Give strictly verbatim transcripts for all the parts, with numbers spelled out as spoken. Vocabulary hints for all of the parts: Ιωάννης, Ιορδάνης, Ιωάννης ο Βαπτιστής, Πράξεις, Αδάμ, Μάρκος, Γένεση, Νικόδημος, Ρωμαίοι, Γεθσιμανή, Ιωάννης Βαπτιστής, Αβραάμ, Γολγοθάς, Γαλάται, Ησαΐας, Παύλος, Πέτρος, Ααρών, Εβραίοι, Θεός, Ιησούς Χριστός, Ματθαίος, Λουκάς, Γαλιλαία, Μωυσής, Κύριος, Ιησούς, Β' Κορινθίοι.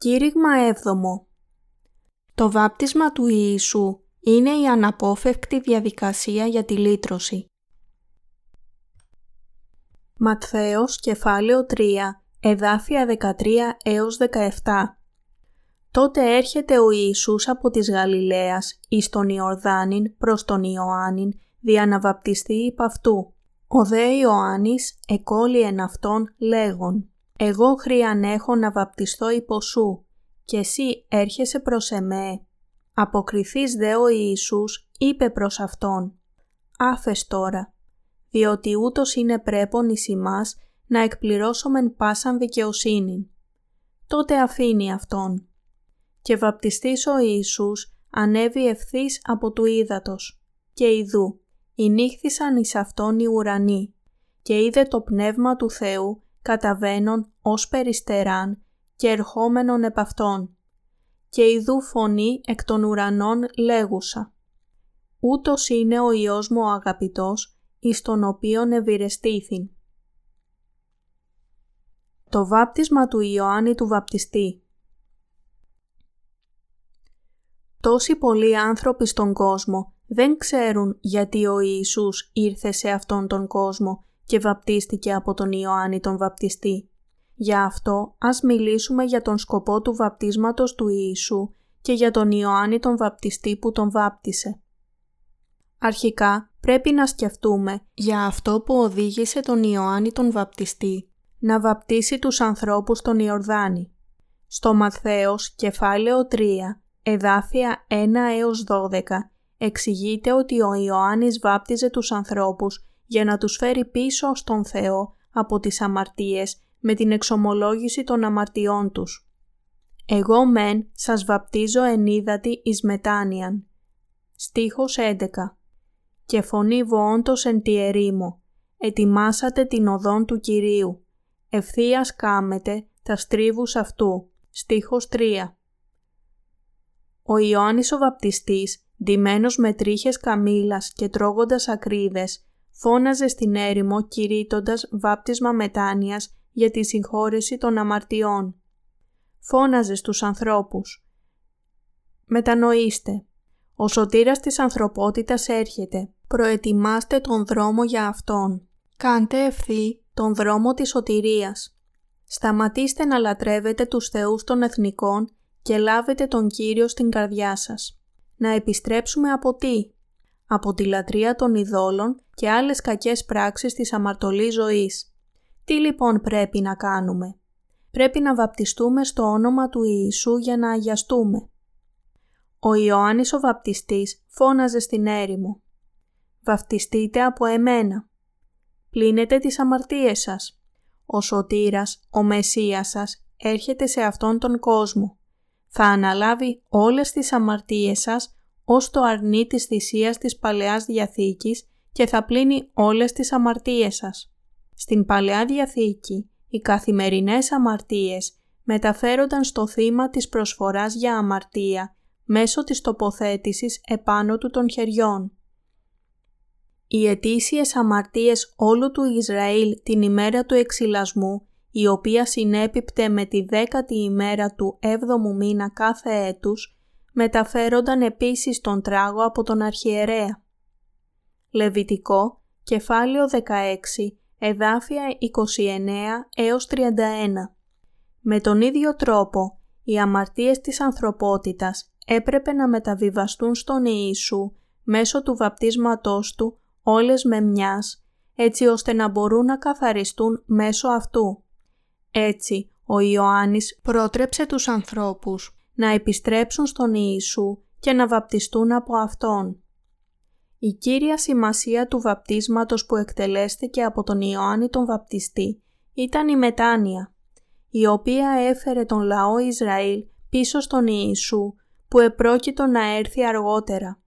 Κήρυγμα έβδομο. Το βάπτισμα του Ιησού είναι η αναπόφευκτη διαδικασία για τη λύτρωση. Ματθαίος κεφάλαιο τρία, εδάφια δεκατρία έως δεκαεπτά. Τότε έρχεται ο Ιησούς από της Γαλιλαίας εις τον Ιορδάνην προς τον Ιωάννην, δια να βαπτιστεί υπ' αυτού. Ο δε Ιωάννης εκόλει εν αυτόν λέγον: «Εγώ χρειαν έχω να βαπτιστώ υπό σου, και εσύ έρχεσαι προς εμέ». Αποκριθείς δε ο Ιησούς είπε προς αυτόν: «Άφες τώρα, διότι ούτως είναι πρέπον εις ημάς να εκπληρώσομεν πάσαν δικαιοσύνην». Τότε αφήνει αυτόν. Και βαπτιστής ο Ιησούς ανέβει ευθύς από του ύδατος. Και ιδού, ηνύχθησαν εις αυτόν οι ουρανοί, και είδε το πνεύμα του Θεού καταβαίνον ως περιστεράν και ερχόμενον επ' αυτόν. Και ιδού φωνή εκ των ουρανών λέγουσα: «Ούτως είναι ο Υιός μου ο αγαπητός, εις τον οποίον ευηρεστήθην». Το βάπτισμα του Ιωάννη του Βαπτιστή. Τόσοι πολλοί άνθρωποι στον κόσμο δεν ξέρουν γιατί ο Ιησούς ήρθε σε αυτόν τον κόσμο και βαπτίστηκε από τον Ιωάννη τον Βαπτιστή. Γι' αυτό ας μιλήσουμε για τον σκοπό του βαπτίσματος του Ιησού και για τον Ιωάννη τον Βαπτιστή που τον βάπτισε. Αρχικά πρέπει να σκεφτούμε για αυτό που οδήγησε τον Ιωάννη τον Βαπτιστή να βαπτίσει τους ανθρώπους στον Ιορδάνη. Στο Ματθαίος κεφάλαιο τρία, εδάφια ένα έως δώδεκα, εξηγείται ότι ο Ιωάννης βάπτιζε τους ανθρώπους για να τους φέρει πίσω στον Θεό από τις αμαρτίες με την εξομολόγηση των αμαρτιών τους. «Εγώ μεν σας βαπτίζω εν ύδατι εις μετάνοιαν». Στίχος έντεκα. «Και φωνή βοόντος εν τη ερήμο, ετοιμάσατε την οδόν του Κυρίου, ευθείας κάμετε τα στρίβους αυτού». Στίχος τρία. Ο Ιωάννης ο Βαπτιστής, ντυμένος με τρίχες καμήλας και τρώγοντας ακρίδες, φώναζε στην έρημο κηρύττοντας βάπτισμα μετάνοιας για τη συγχώρεση των αμαρτιών. Φώναζε στους ανθρώπους: «Μετανοήστε, ο σωτήρας της ανθρωπότητας έρχεται, προετοιμάστε τον δρόμο για Αυτόν, κάντε ευθύ τον δρόμο της σωτηρίας, σταματήστε να λατρεύετε τους θεούς των εθνικών και λάβετε τον Κύριο στην καρδιά σας». Να επιστρέψουμε από τι? Από τη λατρεία των ειδόλων και άλλες κακές πράξεις της αμαρτωλής ζωής. Τι λοιπόν πρέπει να κάνουμε? Πρέπει να βαπτιστούμε στο όνομα του Ιησού για να αγιαστούμε. Ο Ιωάννης ο Βαπτιστής φώναζε στην έρημο: «Βαπτιστείτε από εμένα. Πλύνετε τις αμαρτίες σας. Ο Σωτήρας, ο Μεσσίας σας, έρχεται σε αυτόν τον κόσμο. Θα αναλάβει όλες τις αμαρτίες σας ως το αρνί της θυσίας της Παλαιάς Διαθήκης και θα πλύνει όλες τις αμαρτίες σας». Στην Παλαιά Διαθήκη, οι καθημερινές αμαρτίες μεταφέρονταν στο θύμα της προσφοράς για αμαρτία μέσω της τοποθέτησης επάνω του των χεριών. Οι ετήσιες αμαρτίες όλου του Ισραήλ την ημέρα του εξυλασμού, η οποία συνέπιπτε με τη δέκατη ημέρα του έβδομου μήνα κάθε έτους, μεταφέρονταν επίσης στον τράγο από τον αρχιερέα. Λεβιτικό, κεφάλαιο δεκαέξι, εδάφια είκοσι εννέα έως τριάντα ένα. Με τον ίδιο τρόπο, οι αμαρτίες της ανθρωπότητας έπρεπε να μεταβιβαστούν στον Ιησού μέσω του βαπτίσματός του όλες με μιας, έτσι ώστε να μπορούν να καθαριστούν μέσω αυτού. Έτσι, ο Ιωάννης πρότρεψε τους ανθρώπους να επιστρέψουν στον Ιησού και να βαπτιστούν από Αυτόν. Η κύρια σημασία του βαπτίσματος που εκτελέστηκε από τον Ιωάννη τον Βαπτιστή ήταν η μετάνοια, η οποία έφερε τον λαό Ισραήλ πίσω στον Ιησού, που επρόκειτο να έρθει αργότερα.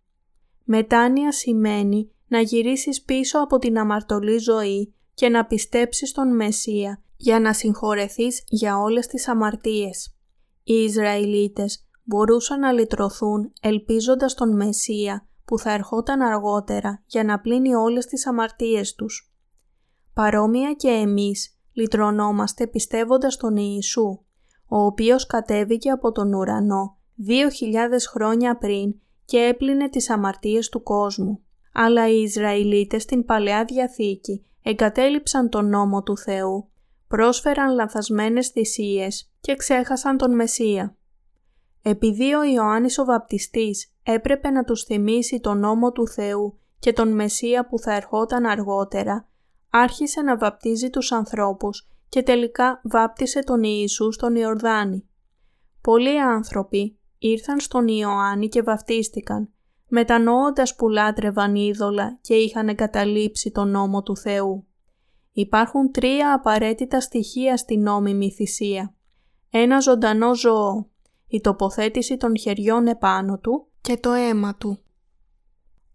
Μετάνοια σημαίνει να γυρίσεις πίσω από την αμαρτωλή ζωή και να πιστέψεις τον Μεσσία για να συγχωρεθείς για όλες τις αμαρτίες. Οι Ισραηλίτες μπορούσαν να λυτρωθούν ελπίζοντας τον Μεσσία που θα ερχόταν αργότερα για να πλύνει όλες τις αμαρτίες τους. Παρόμοια και εμείς λυτρωνόμαστε πιστεύοντας τον Ιησού, ο οποίος κατέβηκε από τον ουρανό δύο χιλιάδες χρόνια πριν και έπλυνε τις αμαρτίες του κόσμου. Αλλά οι Ισραηλίτες στην Παλαιά Διαθήκη εγκατέλειψαν τον νόμο του Θεού, πρόσφεραν λανθασμένες θυσίες και ξέχασαν τον Μεσσία. Επειδή ο Ιωάννης ο Βαπτιστής έπρεπε να τους θυμίσει τον νόμο του Θεού και τον Μεσσία που θα ερχόταν αργότερα, άρχισε να βαπτίζει τους ανθρώπους και τελικά βάπτισε τον Ιησού στον Ιορδάνη. Πολλοί άνθρωποι ήρθαν στον Ιωάννη και βαπτίστηκαν, μετανοώντας που λάτρευαν είδωλα και είχαν εγκαταλείψει τον νόμο του Θεού. Υπάρχουν τρία απαραίτητα στοιχεία στην νόμιμη θυσία. Ένα ζωντανό ζώο, η τοποθέτηση των χεριών επάνω του και το αίμα του.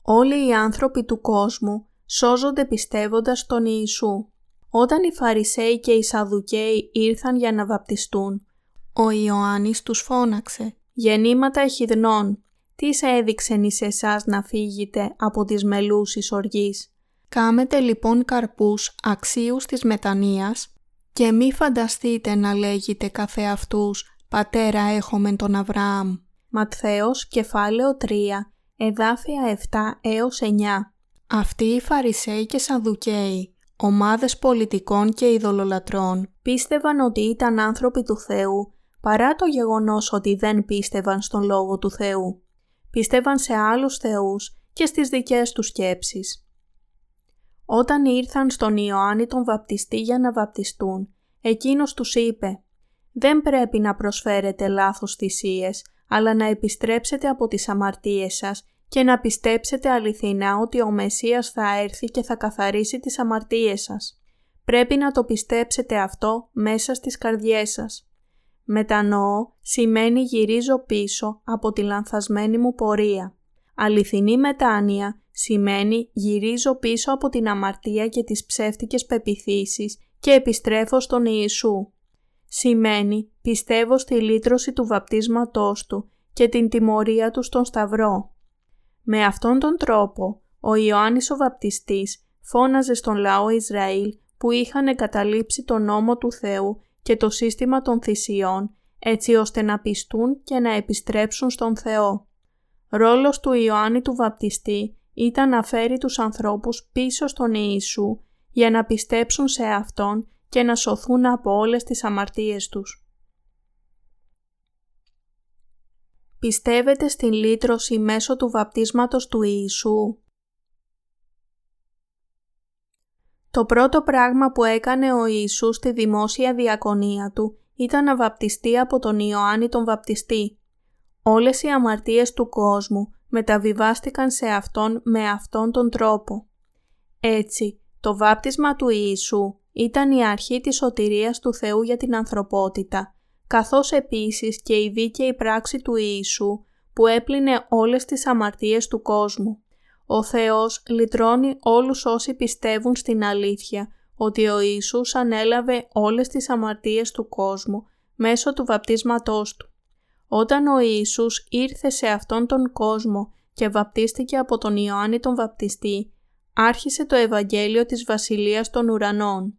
Όλοι οι άνθρωποι του κόσμου σώζονται πιστεύοντας τον Ιησού. Όταν οι Φαρισαίοι και οι Σαδουκαίοι ήρθαν για να βαπτιστούν, ο Ιωάννης τους φώναξε «Γεννήματα εχιδνών, τι σε έδειξεν εις εσάς να φύγετε από τις μελούσης οργής. Κάμετε λοιπόν καρπούς αξίους της μετανοίας και μη φανταστείτε να λέγετε καθεαυτούς «Πατέρα έχομεν τον Αβραάμ». Ματθαίος κεφάλαιο τρία, εδάφια επτά έως εννιά. Αυτοί οι Φαρισαίοι και Σαδουκαίοι, ομάδες πολιτικών και ειδωλολατρών, πίστευαν ότι ήταν άνθρωποι του Θεού, παρά το γεγονός ότι δεν πίστευαν στον Λόγο του Θεού. Πίστευαν σε άλλους θεούς και στις δικές τους σκέψεις. Όταν ήρθαν στον Ιωάννη τον Βαπτιστή για να βαπτιστούν, εκείνος τους είπε «Δεν πρέπει να προσφέρετε λάθος θυσίες, αλλά να επιστρέψετε από τις αμαρτίες σας και να πιστέψετε αληθινά ότι ο Μεσσίας θα έρθει και θα καθαρίσει τις αμαρτίες σας. Πρέπει να το πιστέψετε αυτό μέσα στις καρδιές σας. Μετανοώ σημαίνει γυρίζω πίσω από τη λανθασμένη μου πορεία. Αληθινή μετάνοια σημαίνει γυρίζω πίσω από την αμαρτία και τις ψεύτικες πεποιθήσεις και επιστρέφω στον Ιησού. Σημαίνει πιστεύω στη λύτρωση του βαπτίσματός του και την τιμωρία του στον Σταυρό». Με αυτόν τον τρόπο, ο Ιωάννης ο Βαπτιστής φώναζε στον λαό Ισραήλ που είχαν εγκαταλείψει τον νόμο του Θεού και το σύστημα των θυσιών, έτσι ώστε να πιστούν και να επιστρέψουν στον Θεό. Ρόλος του Ιωάννη του Βαπτιστή ήταν να φέρει τους ανθρώπους πίσω στον Ιησού για να πιστέψουν σε Αυτόν και να σωθούν από όλες τις αμαρτίες τους. Πιστεύετε στην λύτρωση μέσω του βαπτίσματος του Ιησού? Το πρώτο πράγμα που έκανε ο Ιησούς στη δημόσια διακονία του ήταν να βαπτιστεί από τον Ιωάννη τον Βαπτιστή. Όλες οι αμαρτίες του κόσμου μεταβιβάστηκαν σε Αυτόν με αυτόν τον τρόπο. Έτσι, το βάπτισμα του Ιησού ήταν η αρχή της σωτηρίας του Θεού για την ανθρωπότητα, καθώς επίσης και η δίκαιη πράξη του Ιησού που έπλυνε όλες τις αμαρτίες του κόσμου. Ο Θεός λυτρώνει όλους όσοι πιστεύουν στην αλήθεια ότι ο Ιησούς ανέλαβε όλες τις αμαρτίες του κόσμου μέσω του βαπτίσματός του. Όταν ο Ιησούς ήρθε σε αυτόν τον κόσμο και βαπτίστηκε από τον Ιωάννη τον Βαπτιστή, άρχισε το Ευαγγέλιο της Βασιλείας των Ουρανών.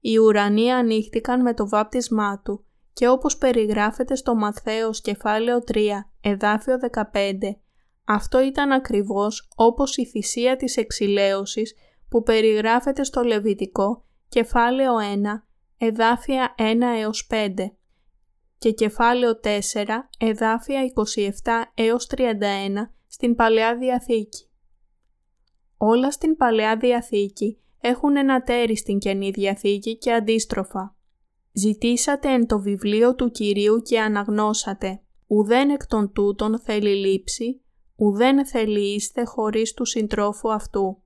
Οι ουρανοί ανοίχτηκαν με το βάπτισμά του και όπως περιγράφεται στο Ματθαίος κεφάλαιο τρία, εδάφιο δεκαπέντε, αυτό ήταν ακριβώς όπως η θυσία της εξηλαίωσης που περιγράφεται στο Λεβιτικό κεφάλαιο ένα, εδάφια ένα έως πέντε και κεφάλαιο τέσσερα, εδάφια είκοσι επτά έως τριάντα ένα στην Παλαιά Διαθήκη. Όλα στην Παλαιά Διαθήκη έχουν ένα τέρι στην Καινή Διαθήκη και αντίστροφα. «Ζητήσατε εν το βιβλίο του Κυρίου και αναγνώσατε, ουδέν εκ των τούτων θέλει λήψη, ουδέν θέλει είστε χωρίς του συντρόφου αυτού».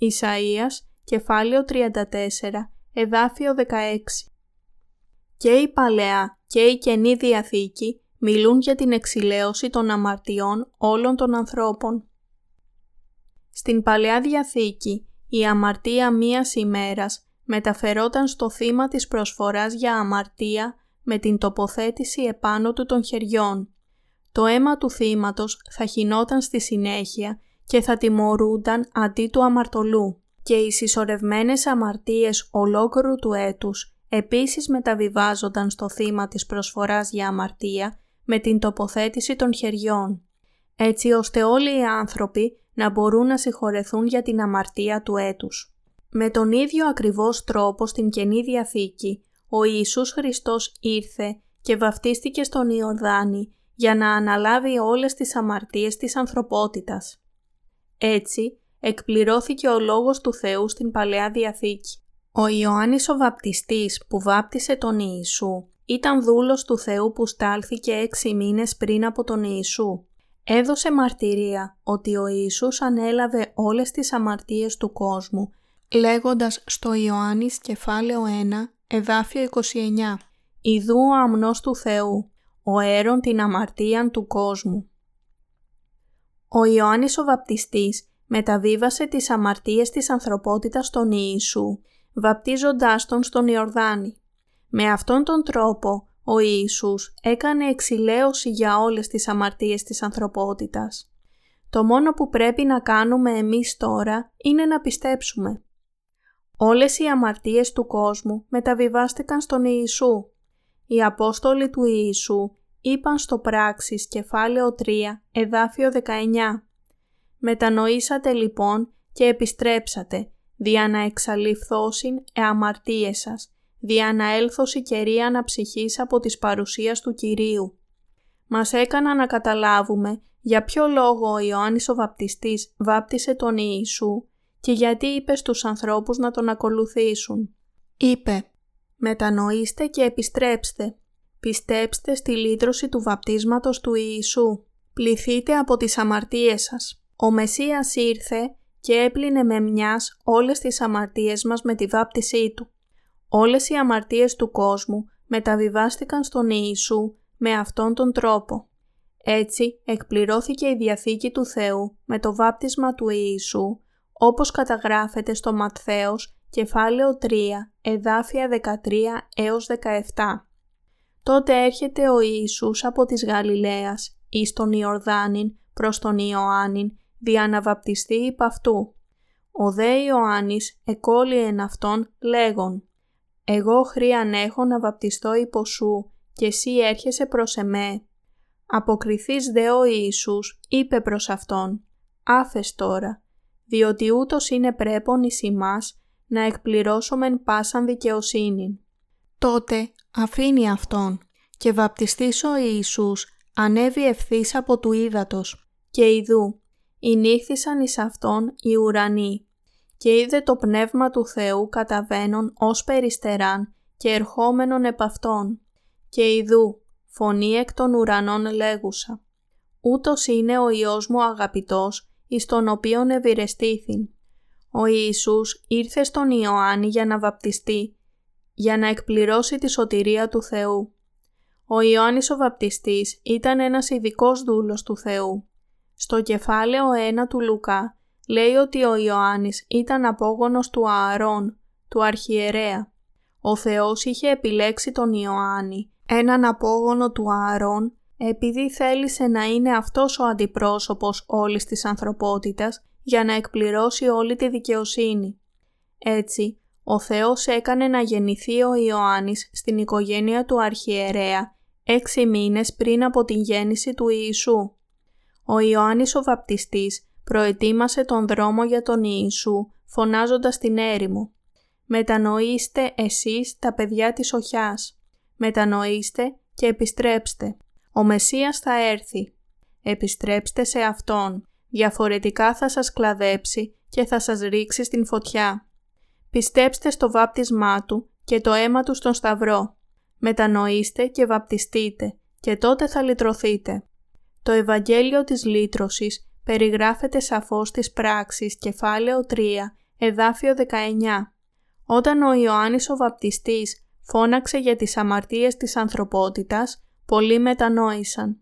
Ισαΐας, κεφάλαιο τριάντα τέσσερα, εδάφιο δεκαέξι. Και η Παλαιά και η Καινή Διαθήκη μιλούν για την εξηλαίωση των αμαρτιών όλων των ανθρώπων. Στην Παλαιά Διαθήκη, η αμαρτία μίας ημέρας μεταφερόταν στο θύμα της προσφοράς για αμαρτία με την τοποθέτηση επάνω του των χεριών. Το αίμα του θύματος θα χυνόταν στη συνέχεια και θα τιμωρούνταν αντί του αμαρτωλού και οι συσσωρευμένες αμαρτίες ολόκληρου του έτους Επίσης μεταβιβάζονταν στο θύμα της προσφοράς για αμαρτία με την τοποθέτηση των χεριών, έτσι ώστε όλοι οι άνθρωποι να μπορούν να συγχωρεθούν για την αμαρτία του έτους. Με τον ίδιο ακριβώς τρόπο στην Καινή Διαθήκη, ο Ιησούς Χριστός ήρθε και βαφτίστηκε στον Ιορδάνη για να αναλάβει όλες τις αμαρτίες της ανθρωπότητας. Έτσι, εκπληρώθηκε ο Λόγος του Θεού στην Παλαιά Διαθήκη. Ο Ιωάννης ο Βαπτιστής που βάπτισε τον Ιησού ήταν δούλος του Θεού που στάλθηκε έξι μήνες πριν από τον Ιησού. Έδωσε μαρτυρία ότι ο Ιησούς ανέλαβε όλες τις αμαρτίες του κόσμου, λέγοντας στο Ιωάννης κεφάλαιο ένα, εδάφιο είκοσι εννέα «Ιδού ο αμνός του Θεού, ο αίρον την αμαρτίαν του κόσμου». Ο Ιωάννης ο Βαπτιστής μεταβίβασε τις αμαρτίες της ανθρωπότητας στον Ιησού, βαπτίζοντάς τον στον Ιορδάνη. Με αυτόν τον τρόπο, ο Ιησούς έκανε εξηλαίωση για όλες τις αμαρτίες της ανθρωπότητας. Το μόνο που πρέπει να κάνουμε εμείς τώρα είναι να πιστέψουμε. Όλες οι αμαρτίες του κόσμου μεταβιβάστηκαν στον Ιησού. Οι Απόστολοι του Ιησού είπαν στο Πράξεις κεφάλαιο τρία, εδάφιο δεκαεννέα «Μετανοήσατε λοιπόν και επιστρέψατε, δια να εξαλειφθώσιν εαμαρτίες σας, δια να έλθωση καιρία αναψυχής από της παρουσίας του Κυρίου». Μας έκανα να καταλάβουμε για ποιο λόγο ο Ιωάννης ο Βαπτιστής βάπτισε τον Ιησού και γιατί είπε στους ανθρώπους να τον ακολουθήσουν. Είπε «Μετανοήστε και επιστρέψτε, πιστέψτε στη λύτρωση του βαπτίσματος του Ιησού, πληθείτε από τις αμαρτίες σας». Ο Μεσσίας ήρθε και έπλυνε με μιας όλες τις αμαρτίες μας με τη βάπτισή του. Όλες οι αμαρτίες του κόσμου μεταβιβάστηκαν στον Ιησού με αυτόν τον τρόπο. Έτσι εκπληρώθηκε η Διαθήκη του Θεού με το βάπτισμα του Ιησού, όπως καταγράφεται στο Ματθαίος κεφάλαιο τρία, εδάφια δεκατρία έως δεκαεπτά. Τότε έρχεται ο Ιησούς από της Γαλιλαίας εις τον Ιορδάνην προς τον Ιωάννην, δια να βαπτιστεί υπ' αυτού. Ο δε Ιωάννης εκόλυε εν αυτόν λέγον «Εγώ χρίαν έχω να βαπτιστώ υπό σου και εσύ έρχεσαι προς εμέ». Αποκριθείς δε ο Ιησούς είπε προς αυτόν «Άφες τώρα, διότι ούτως είναι πρέπον εις ημάς να εκπληρώσομεν πάσαν δικαιοσύνην». Τότε αφήνει αυτόν και βαπτιστής ο Ιησούς ανέβει ευθύς από του ύδατος και ιδού «Ηνύχθησαν εις αυτόν οι ουρανοί και είδε το πνεύμα του Θεού καταβαίνον ως περιστεράν και ερχόμενον επ' αυτόν και ιδού φωνή εκ των ουρανών λέγουσα «Ούτως είναι ο Υιός μου αγαπητός εις τον οποίον ευηρεστήθην». Ο Ιησούς ήρθε στον Ιωάννη για να βαπτιστεί, για να εκπληρώσει τη σωτηρία του Θεού. Ο Ιωάννης ο Βαπτιστής ήταν ένας ειδικός δούλος του Θεού. Στο κεφάλαιο ένα του Λουκά λέει ότι ο Ιωάννης ήταν απόγονος του Ααρών, του αρχιερέα. Ο Θεός είχε επιλέξει τον Ιωάννη, έναν απόγονο του Ααρών, επειδή θέλησε να είναι αυτός ο αντιπρόσωπος όλης της ανθρωπότητας για να εκπληρώσει όλη τη δικαιοσύνη. Έτσι, ο Θεός έκανε να γεννηθεί ο Ιωάννης στην οικογένεια του αρχιερέα έξι μήνες πριν από την γέννηση του Ιησού. Ο Ιωάννης ο Βαπτιστής προετοίμασε τον δρόμο για τον Ιησού, φωνάζοντας την έρημο «Μετανοήστε εσείς τα παιδιά της οχιάς, μετανοήστε και επιστρέψτε, ο Μεσσίας θα έρθει, επιστρέψτε σε Αυτόν, διαφορετικά θα σας κλαδέψει και θα σας ρίξει στην φωτιά. Πιστέψτε στο βάπτισμά Του και το αίμα Του στον Σταυρό, μετανοήστε και βαπτιστείτε και τότε θα λυτρωθείτε». Το Ευαγγέλιο της Λύτρωσης περιγράφεται σαφώς στις Πράξεις κεφάλαιο τρία, εδάφιο δεκαεννέα. Όταν ο Ιωάννης ο Βαπτιστής φώναξε για τις αμαρτίες της ανθρωπότητας, πολλοί μετανόησαν.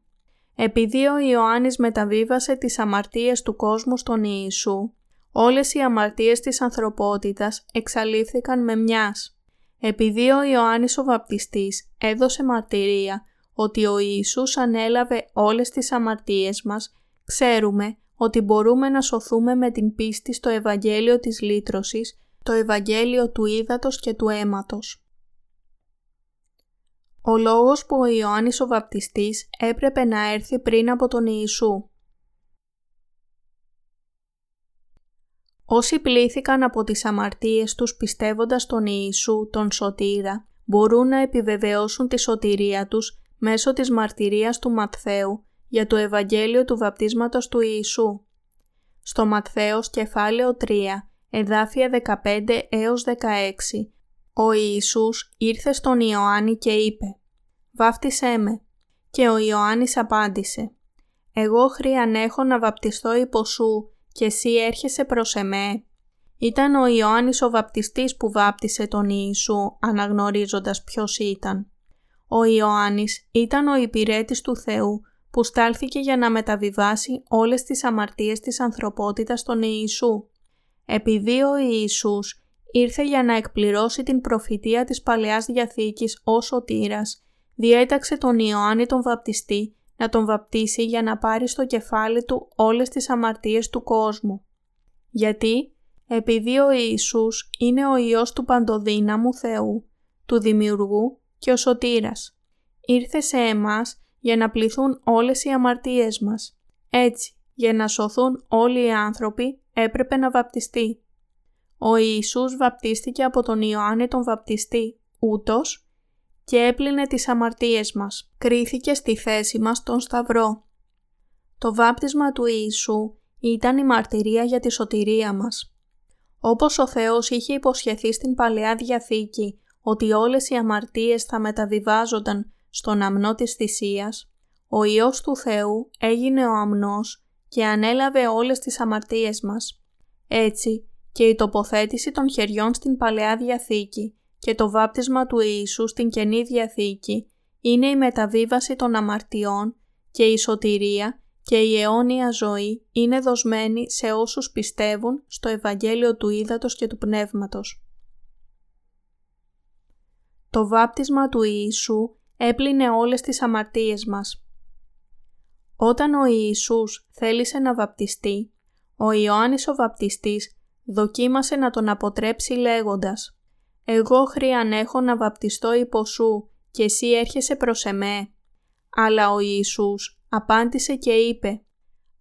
Επειδή ο Ιωάννης μεταβίβασε τις αμαρτίες του κόσμου στον Ιησού, όλες οι αμαρτίες της ανθρωπότητας εξαλείφθηκαν με μιας. Επειδή ο Ιωάννης ο Βαπτιστής έδωσε μαρτυρία ότι ο Ιησούς ανέλαβε όλες τις αμαρτίες μας, ξέρουμε ότι μπορούμε να σωθούμε με την πίστη στο Ευαγγέλιο της Λύτρωσης, το Ευαγγέλιο του Ύδατος και του Αίματος. Ο λόγος που ο Ιωάννης ο Βαπτιστής έπρεπε να έρθει πριν από τον Ιησού. Όσοι πλήθηκαν από τις αμαρτίες τους πιστεύοντας τον Ιησού, τον Σωτήρα, μπορούν να επιβεβαιώσουν τη σωτηρία τους μέσω της μαρτυρίας του Ματθαίου για το Ευαγγέλιο του Βαπτίσματος του Ιησού. Στο Ματθαίος κεφάλαιο τρία, εδάφια δεκαπέντε έως δεκαέξι, ο Ιησούς ήρθε στον Ιωάννη και είπε «Βάφτισέ με» και ο Ιωάννης απάντησε «Εγώ χρίαν έχω να βαπτιστώ υπό σου και εσύ έρχεσαι προς εμέ». Ήταν ο Ιωάννης ο βαπτιστής που βάπτισε τον Ιησού αναγνωρίζοντας ποιος ήταν. Ο Ιωάννης ήταν ο υπηρέτης του Θεού που στάλθηκε για να μεταβιβάσει όλες τις αμαρτίες της ανθρωπότητας στον Ιησού. Επειδή ο Ιησούς ήρθε για να εκπληρώσει την προφητεία της Παλαιάς Διαθήκης ως σωτήρας, διέταξε τον Ιωάννη τον Βαπτιστή να τον βαπτίσει για να πάρει στο κεφάλι του όλες τις αμαρτίες του κόσμου. Γιατί? Επειδή ο Ιησούς είναι ο Υιός του Παντοδύναμου Θεού, του Δημιουργού και ο Σωτήρας. Ήρθε σε εμάς για να πληθούν όλες οι αμαρτίες μας. Έτσι, για να σωθούν όλοι οι άνθρωποι έπρεπε να βαπτιστεί. Ο Ιησούς βαπτίστηκε από τον Ιωάννη τον Βαπτιστή, ούτως, και έπλυνε τις αμαρτίες μας. Κρίθηκε στη θέση μας τον Σταυρό. Το βάπτισμα του Ιησού ήταν η μαρτυρία για τη σωτηρία μας. Όπως ο Θεός είχε υποσχεθεί στην Παλαιά Διαθήκη ότι όλες οι αμαρτίες θα μεταβιβάζονταν στον αμνό της θυσίας, ο Υιός του Θεού έγινε ο αμνός και ανέλαβε όλες τις αμαρτίες μας. Έτσι, και η τοποθέτηση των χεριών στην Παλαιά Διαθήκη και το βάπτισμα του Ιησού στην Καινή Διαθήκη είναι η μεταβίβαση των αμαρτιών και η σωτηρία και η αιώνια ζωή είναι δοσμένη σε όσους πιστεύουν στο Ευαγγέλιο του Ύδατος και του Πνεύματος. Το βάπτισμα του Ιησού έπλυνε όλες τις αμαρτίες μας. Όταν ο Ιησούς θέλησε να βαπτιστεί, ο Ιωάννης ο Βαπτιστής δοκίμασε να τον αποτρέψει λέγοντας «Εγώ χρίαν έχω να βαπτιστώ υπό σου και εσύ έρχεσαι προς εμέ». Αλλά ο Ιησούς απάντησε και είπε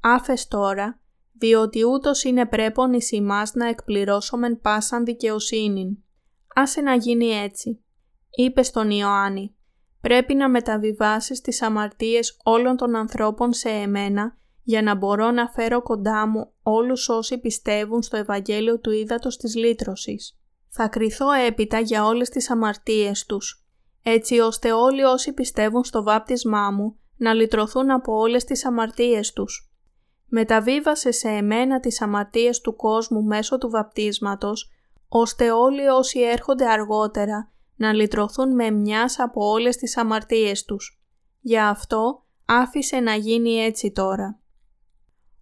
«Άφες τώρα, διότι ούτως είναι πρέπον εις ημάς να εκπληρώσομεν πάσαν δικαιοσύνην. Άσε να γίνει έτσι». Είπε στον Ιωάννη «Πρέπει να μεταβιβάσεις τις αμαρτίες όλων των ανθρώπων σε εμένα για να μπορώ να φέρω κοντά μου όλους όσοι πιστεύουν στο Ευαγγέλιο του Ύδατος της Λύτρωσης. Θα κριθώ έπειτα για όλες τις αμαρτίες τους, έτσι ώστε όλοι όσοι πιστεύουν στο βάπτισμά μου να λυτρωθούν από όλες τις αμαρτίες τους. Μεταβίβασε σε εμένα τις αμαρτίες του κόσμου μέσω του βαπτίσματος, ώστε όλοι όσοι έρχονται αργότερα να λυτρωθούν με μιας από όλες τις αμαρτίες τους. Γι' αυτό άφησε να γίνει έτσι τώρα».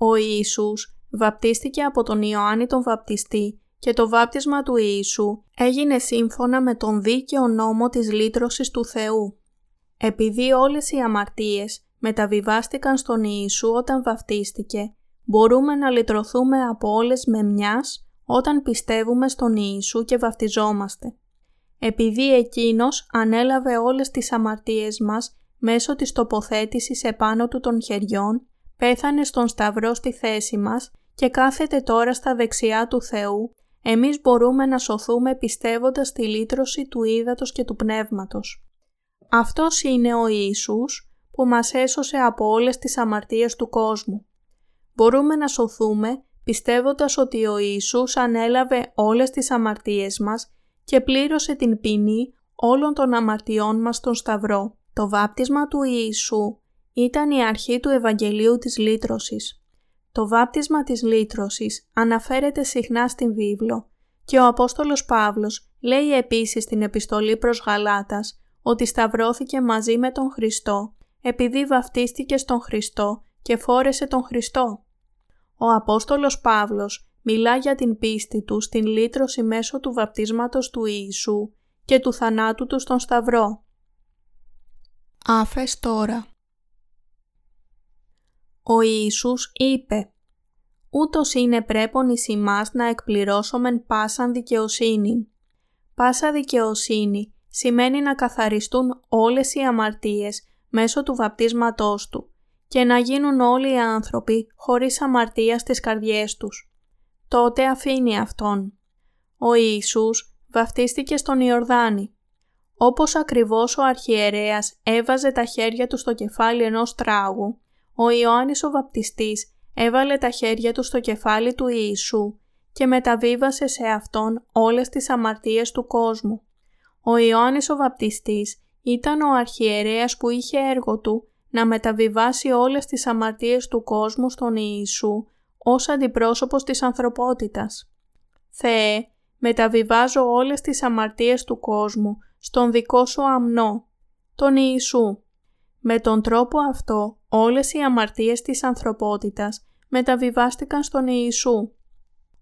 Ο Ιησούς βαπτίστηκε από τον Ιωάννη τον Βαπτιστή και το βάπτισμα του Ιησού έγινε σύμφωνα με τον δίκαιο νόμο της λύτρωσης του Θεού. Επειδή όλες οι αμαρτίες μεταβιβάστηκαν στον Ιησού όταν βαπτίστηκε, μπορούμε να λυτρωθούμε από όλες με μιας όταν πιστεύουμε στον Ιησού και βαπτιζόμαστε. Επειδή Εκείνος ανέλαβε όλες τις αμαρτίες μας μέσω της τοποθέτησης επάνω του των χεριών, πέθανε στον Σταυρό στη θέση μας και κάθεται τώρα στα δεξιά του Θεού, εμείς μπορούμε να σωθούμε πιστεύοντας τη λύτρωση του ύδατος και του πνεύματος. Αυτός είναι ο Ιησούς που μας έσωσε από όλες τις αμαρτίες του κόσμου. Μπορούμε να σωθούμε πιστεύοντας ότι ο Ιησούς ανέλαβε όλες τις αμαρτίες μας και πλήρωσε την ποινή όλων των αμαρτιών μας στον Σταυρό. Το βάπτισμα του Ιησού ήταν η αρχή του Ευαγγελίου της Λύτρωσης. Το βάπτισμα της Λύτρωσης αναφέρεται συχνά στην Βίβλο και ο Απόστολος Παύλος λέει επίσης στην επιστολή προς Γαλάτας ότι σταυρώθηκε μαζί με τον Χριστό επειδή βαπτίστηκε στον Χριστό και φόρεσε τον Χριστό. Ο Απόστολος Παύλος μιλά για την πίστη του στην λύτρωση μέσω του βαπτίσματος του Ιησού και του θανάτου του στον Σταυρό. Άφες τώρα. Ο Ιησούς είπε «Ούτως είναι πρέπον εις ημάς να εκπληρώσομεν πάσαν δικαιοσύνην». Πάσα δικαιοσύνη σημαίνει να καθαριστούν όλες οι αμαρτίες μέσω του βαπτίσματός του και να γίνουν όλοι οι άνθρωποι χωρίς αμαρτία στις καρδιές τους. Τότε αφήνει αυτόν. Ο Ιησούς βαπτίστηκε στον Ιορδάνη. Όπως ακριβώς ο αρχιερέας έβαζε τα χέρια του στο κεφάλι ενός τράγου, ο Ιωάννης ο Βαπτιστής έβαλε τα χέρια του στο κεφάλι του Ιησού και μεταβίβασε σε αυτόν όλες τις αμαρτίες του κόσμου. Ο Ιωάννης ο Βαπτιστής ήταν ο αρχιερέας που είχε έργο του να μεταβιβάσει όλες τις αμαρτίες του κόσμου στον Ιησού ως αντιπρόσωπος της ανθρωπότητας. Θεέ, μεταβιβάζω όλες τις αμαρτίες του κόσμου στον δικό σου αμνό, τον Ιησού. Με τον τρόπο αυτό όλες οι αμαρτίες της ανθρωπότητας μεταβιβάστηκαν στον Ιησού.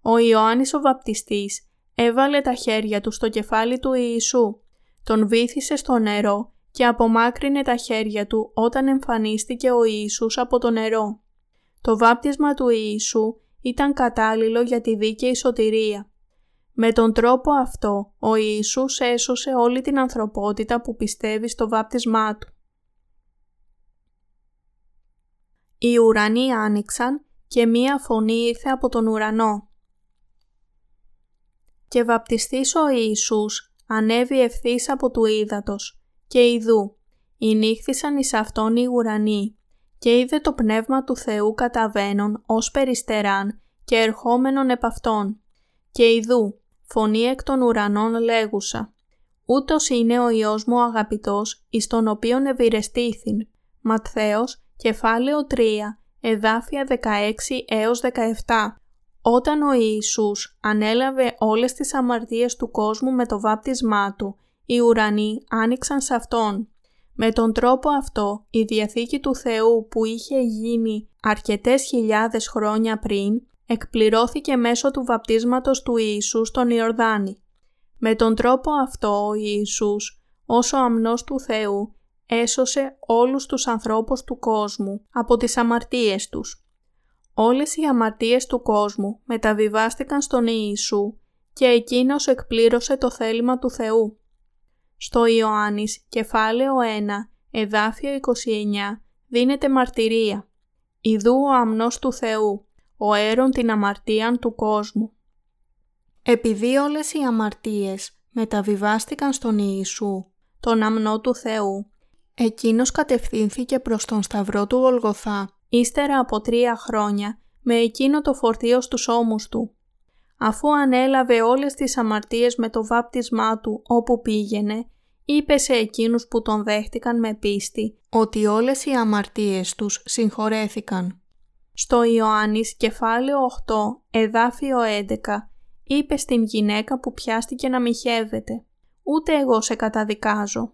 Ο Ιωάννης ο Βαπτιστής έβαλε τα χέρια του στο κεφάλι του Ιησού, τον βύθισε στο νερό και απομάκρυνε τα χέρια του όταν εμφανίστηκε ο Ιησούς από το νερό. Το βάπτισμα του Ιησού ήταν κατάλληλο για τη δίκαιη σωτηρία. Με τον τρόπο αυτό, ο Ιησούς έσωσε όλη την ανθρωπότητα που πιστεύει στο βάπτισμά του. Οι ουρανοί άνοιξαν και μία φωνή ήρθε από τον ουρανό. Και βαπτιστής ο Ιησούς ανέβη ευθύς από του ύδατος, και ιδού, ηνύχθησαν εις αυτόν οι ουρανοί, και είδε το πνεύμα του Θεού καταβαίνον ως περιστεράν και ερχόμενον επ' αυτόν. Και ιδού, φωνή εκ των ουρανών λέγουσα, ούτως είναι ο Υιός μου αγαπητός, εις τον οποίον ευηρεστήθην. Ματθαίος, κεφάλαιο τρία, εδάφια δεκαέξι έως δεκαεπτά. Όταν ο Ιησούς ανέλαβε όλες τις αμαρτίες του κόσμου με το βάπτισμά του, οι ουρανοί άνοιξαν σε αυτόν. Με τον τρόπο αυτό, η Διαθήκη του Θεού που είχε γίνει αρκετές χιλιάδες χρόνια πριν, εκπληρώθηκε μέσω του βαπτίσματος του Ιησού στον Ιορδάνη. Με τον τρόπο αυτό, ο Ιησούς, ως ο αμνός του Θεού, έσωσε όλους τους ανθρώπους του κόσμου από τις αμαρτίες τους. Όλες οι αμαρτίες του κόσμου μεταβιβάστηκαν στον Ιησού και εκείνος εκπλήρωσε το θέλημα του Θεού. Στο Ιωάννης, κεφάλαιο ένα, εδάφιο είκοσι εννέα, δίνεται μαρτυρία. Ιδού ο αμνός του Θεού, ο έρων την αμαρτίαν του κόσμου. Επειδή όλες οι αμαρτίες μεταβιβάστηκαν στον Ιησού, τον αμνό του Θεού, εκείνος κατευθύνθηκε προς τον σταυρό του Γολγοθά, ύστερα από τρία χρόνια, με εκείνο το φορτίο στους ώμους του. Αφού ανέλαβε όλες τις αμαρτίες με το βάπτισμά του όπου πήγαινε, είπε σε εκείνους που τον δέχτηκαν με πίστη, ότι όλες οι αμαρτίες τους συγχωρέθηκαν. Στο Ιωάννης, κεφάλαιο οκτώ, εδάφιο έντεκα, είπε στην γυναίκα που πιάστηκε να μοιχεύεται, «Ούτε εγώ σε καταδικάζω».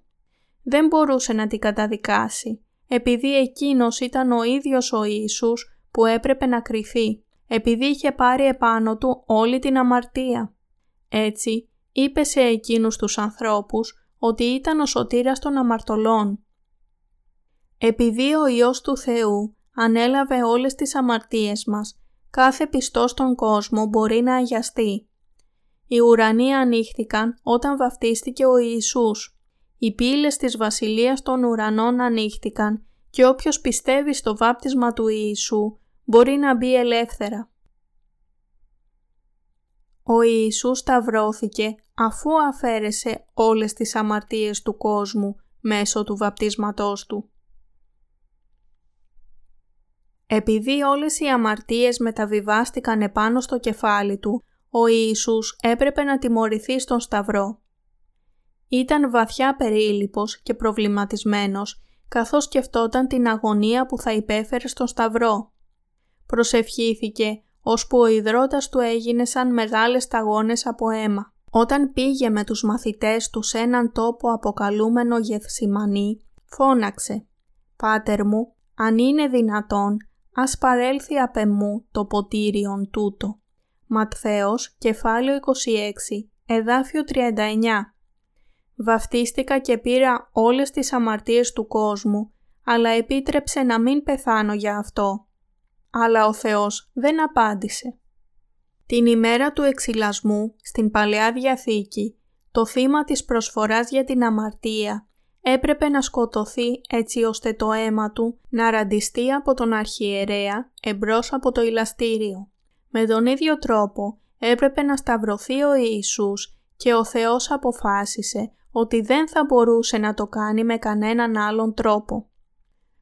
Δεν μπορούσε να την καταδικάσει, επειδή εκείνος ήταν ο ίδιος ο Ιησούς που έπρεπε να κριθεί, επειδή είχε πάρει επάνω του όλη την αμαρτία. Έτσι, είπε σε εκείνους τους ανθρώπους ότι ήταν ο σωτήρας των αμαρτωλών. Επειδή ο Υιός του Θεού ανέλαβε όλες τις αμαρτίες μας, κάθε πιστός στον κόσμο μπορεί να αγιαστεί. Οι ουρανοί ανοίχθηκαν όταν βαπτίστηκε ο Ιησούς. Οι πύλες της βασιλείας των ουρανών ανοίχτηκαν και όποιος πιστεύει στο βάπτισμα του Ιησού μπορεί να μπει ελεύθερα. Ο Ιησούς σταυρώθηκε αφού αφαίρεσε όλες τις αμαρτίες του κόσμου μέσω του βαπτίσματός του. Επειδή όλες οι αμαρτίες μεταβιβάστηκαν επάνω στο κεφάλι του, ο Ιησούς έπρεπε να τιμωρηθεί στον σταυρό. Ήταν βαθιά περίληπος και προβληματισμένος, καθώς σκεφτόταν την αγωνία που θα υπέφερε στον σταυρό. Προσευχήθηκε, ώσπου ο ιδρώτας του έγινε σαν μεγάλες σταγόνες από αίμα. Όταν πήγε με τους μαθητές του σε έναν τόπο αποκαλούμενο Γεθσιμανή, φώναξε «Πάτερ μου, αν είναι δυνατόν, ας παρέλθει απ' εμού το ποτήριον τούτο». Ματθαίος, κεφάλαιο είκοσι έξι, εδάφιο τριάντα εννέα. Βαφτίστηκα και πήρα όλες τις αμαρτίες του κόσμου, αλλά επίτρεψε να μην πεθάνω για αυτό. Αλλά ο Θεός δεν απάντησε. Την ημέρα του εξηλασμού, στην Παλαιά Διαθήκη, το θύμα της προσφοράς για την αμαρτία έπρεπε να σκοτωθεί έτσι ώστε το αίμα του να ραντιστεί από τον αρχιερέα εμπρός από το ηλαστήριο. Με τον ίδιο τρόπο έπρεπε να σταυρωθεί ο Ιησούς και ο Θεός αποφάσισε ότι δεν θα μπορούσε να το κάνει με κανέναν άλλον τρόπο.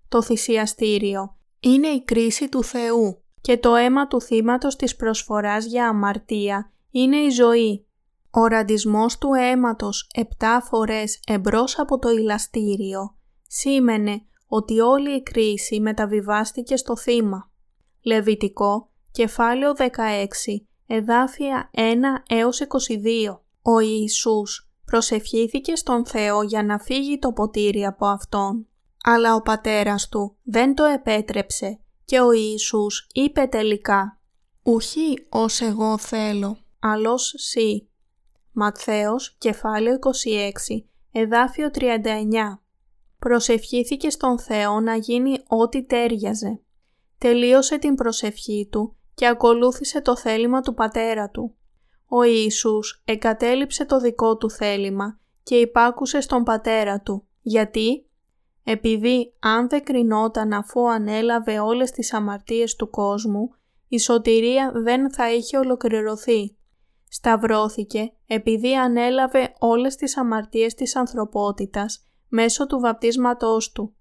Το θυσιαστήριο είναι η κρίση του Θεού και το αίμα του θύματος της προσφοράς για αμαρτία είναι η ζωή. Ο ραντισμός του αίματος επτά φορές εμπρός από το ηλαστήριο σήμαινε ότι όλη η κρίση μεταβιβάστηκε στο θύμα. Λεβιτικό, κεφάλαιο δεκαέξι, εδάφια ένα έως είκοσι δύο. Ο Ιησούς προσευχήθηκε στον Θεό για να φύγει το ποτήρι από Αυτόν, αλλά ο πατέρας του δεν το επέτρεψε και ο Ιησούς είπε τελικά «Ουχή ως εγώ θέλω, αλλός σύ». Ματθαίος, κεφάλαιο είκοσι έξι, εδάφιο τριάντα εννιά. Προσευχήθηκε στον Θεό να γίνει ό,τι τέριαζε. Τελείωσε την προσευχή του και ακολούθησε το θέλημα του πατέρα του. Ο Ιησούς εγκατέλειψε το δικό του θέλημα και υπάκουσε στον πατέρα του. Γιατί? Επειδή αν δεν κρινόταν αφού ανέλαβε όλες τις αμαρτίες του κόσμου, η σωτηρία δεν θα είχε ολοκληρωθεί. Σταυρώθηκε επειδή ανέλαβε όλες τις αμαρτίες της ανθρωπότητας μέσω του βαπτίσματός του,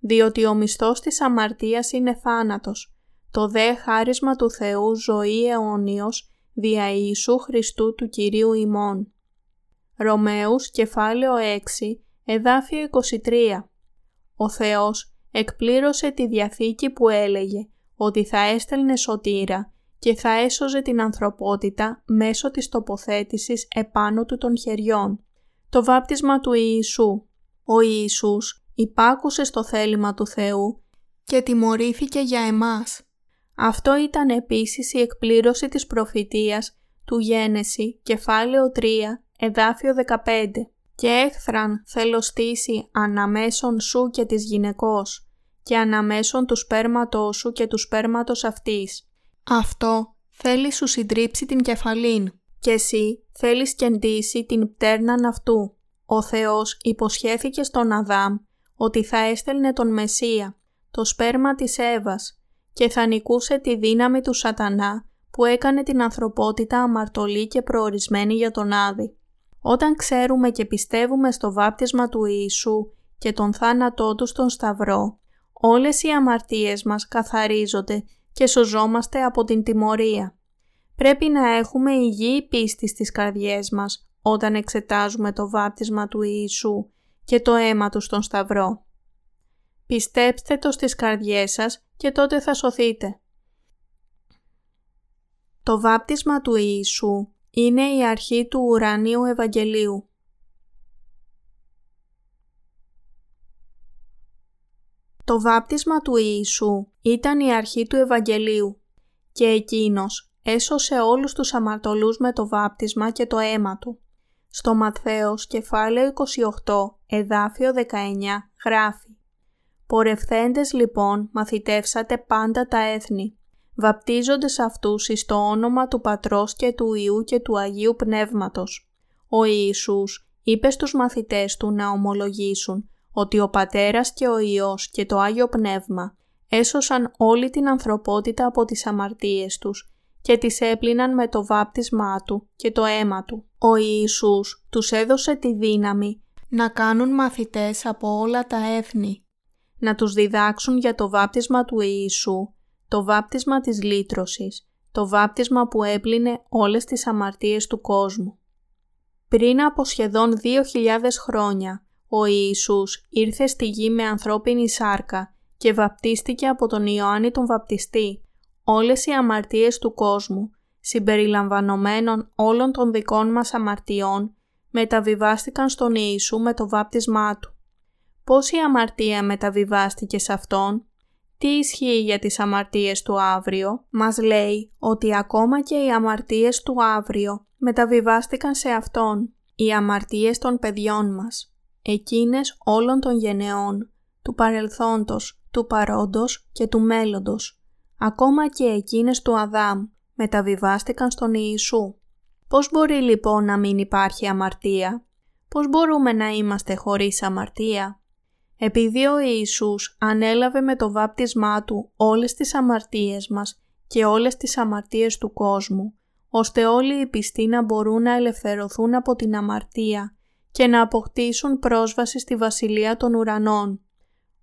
διότι ο μισθός της αμαρτίας είναι θάνατος, το δε χάρισμα του Θεού ζωή αιώνιος δια Ιησού Χριστού του Κυρίου ημών. Ρωμαίους, κεφάλαιο έξι, εδάφιο είκοσι τρία. Ο Θεός εκπλήρωσε τη διαθήκη που έλεγε ότι θα έστελνε σωτήρα και θα έσωζε την ανθρωπότητα μέσω της τοποθέτησης επάνω του των χεριών, το βάπτισμα του Ιησού. Ο Ιησούς υπάκουσε στο θέλημα του Θεού και τιμωρήθηκε για εμάς. Αυτό ήταν επίσης η εκπλήρωση της προφητείας του Γένεση, κεφάλαιο τρία, εδάφιο δεκαπέντε. «Και έχθραν θέλω στήσει αναμέσων σου και της γυναικός και αναμέσων του σπέρματός σου και του σπέρματος αυτής. Αυτό θέλει σου συντρίψει την κεφαλήν και εσύ θέλεις κεντήσει την πτέρναν αυτού». Ο Θεός υποσχέθηκε στον Αδάμ ότι θα έστελνε τον Μεσσία, το σπέρμα της Εύας, και θα νικούσε τη δύναμη του σατανά που έκανε την ανθρωπότητα αμαρτωλή και προορισμένη για τον Άδη. Όταν ξέρουμε και πιστεύουμε στο βάπτισμα του Ιησού και τον θάνατό του στον Σταυρό, όλες οι αμαρτίες μας καθαρίζονται και σωζόμαστε από την τιμωρία. Πρέπει να έχουμε υγιή πίστη στις καρδιές μας όταν εξετάζουμε το βάπτισμα του Ιησού και το αίμα του στον Σταυρό. Πιστέψτε το στις καρδιές σας και τότε θα σωθείτε. Το βάπτισμα του Ιησού είναι η αρχή του ουρανίου Ευαγγελίου. Το βάπτισμα του Ιησού ήταν η αρχή του Ευαγγελίου και Εκείνος έσωσε όλους τους αμαρτωλούς με το βάπτισμα και το αίμα του. Στο Ματθαίος, κεφάλαιο είκοσι οκτώ, εδάφιο δεκαεννιά, γράφει «Πορευθέντες λοιπόν μαθητεύσατε πάντα τα έθνη, βαπτίζοντες αυτούς εις το όνομα του Πατρός και του Υιού και του Αγίου Πνεύματος». Ο Ιησούς είπε στους μαθητές του να ομολογήσουν ότι ο Πατέρας και ο Υιός και το Άγιο Πνεύμα έσωσαν όλη την ανθρωπότητα από τις αμαρτίες τους και τις έπλυναν με το βάπτισμά του και το αίμα του. Ο Ιησούς τους έδωσε τη δύναμη να κάνουν μαθητές από όλα τα έθνη, να τους διδάξουν για το βάπτισμα του Ιησού, το βάπτισμα της λύτρωσης, το βάπτισμα που έπλυνε όλες τις αμαρτίες του κόσμου. Πριν από σχεδόν δύο χιλιάδες χρόνια, ο Ιησούς ήρθε στη γη με ανθρώπινη σάρκα και βαπτίστηκε από τον Ιωάννη τον Βαπτιστή. Όλες οι αμαρτίες του κόσμου, συμπεριλαμβανομένων όλων των δικών μας αμαρτιών, μεταβιβάστηκαν στον Ιησού με το βάπτισμά του. Πώς η αμαρτία μεταβιβάστηκε σε Αυτόν? Τι ισχύει για τις αμαρτίες του αύριο? Μας λέει ότι ακόμα και οι αμαρτίες του αύριο μεταβιβάστηκαν σε Αυτόν. Οι αμαρτίες των παιδιών μας, εκείνες όλων των γενεών, του παρελθόντος, του παρόντος και του μέλλοντος, ακόμα και εκείνες του Αδάμ, μεταβιβάστηκαν στον Ιησού. Πώς μπορεί λοιπόν να μην υπάρχει αμαρτία? Πώς μπορούμε να είμαστε χωρίς αμαρτία? Επειδή ο Ιησούς ανέλαβε με το βάπτισμά Του όλες τις αμαρτίες μας και όλες τις αμαρτίες του κόσμου, ώστε όλοι οι πιστοί να μπορούν να ελευθερωθούν από την αμαρτία και να αποκτήσουν πρόσβαση στη Βασιλεία των Ουρανών.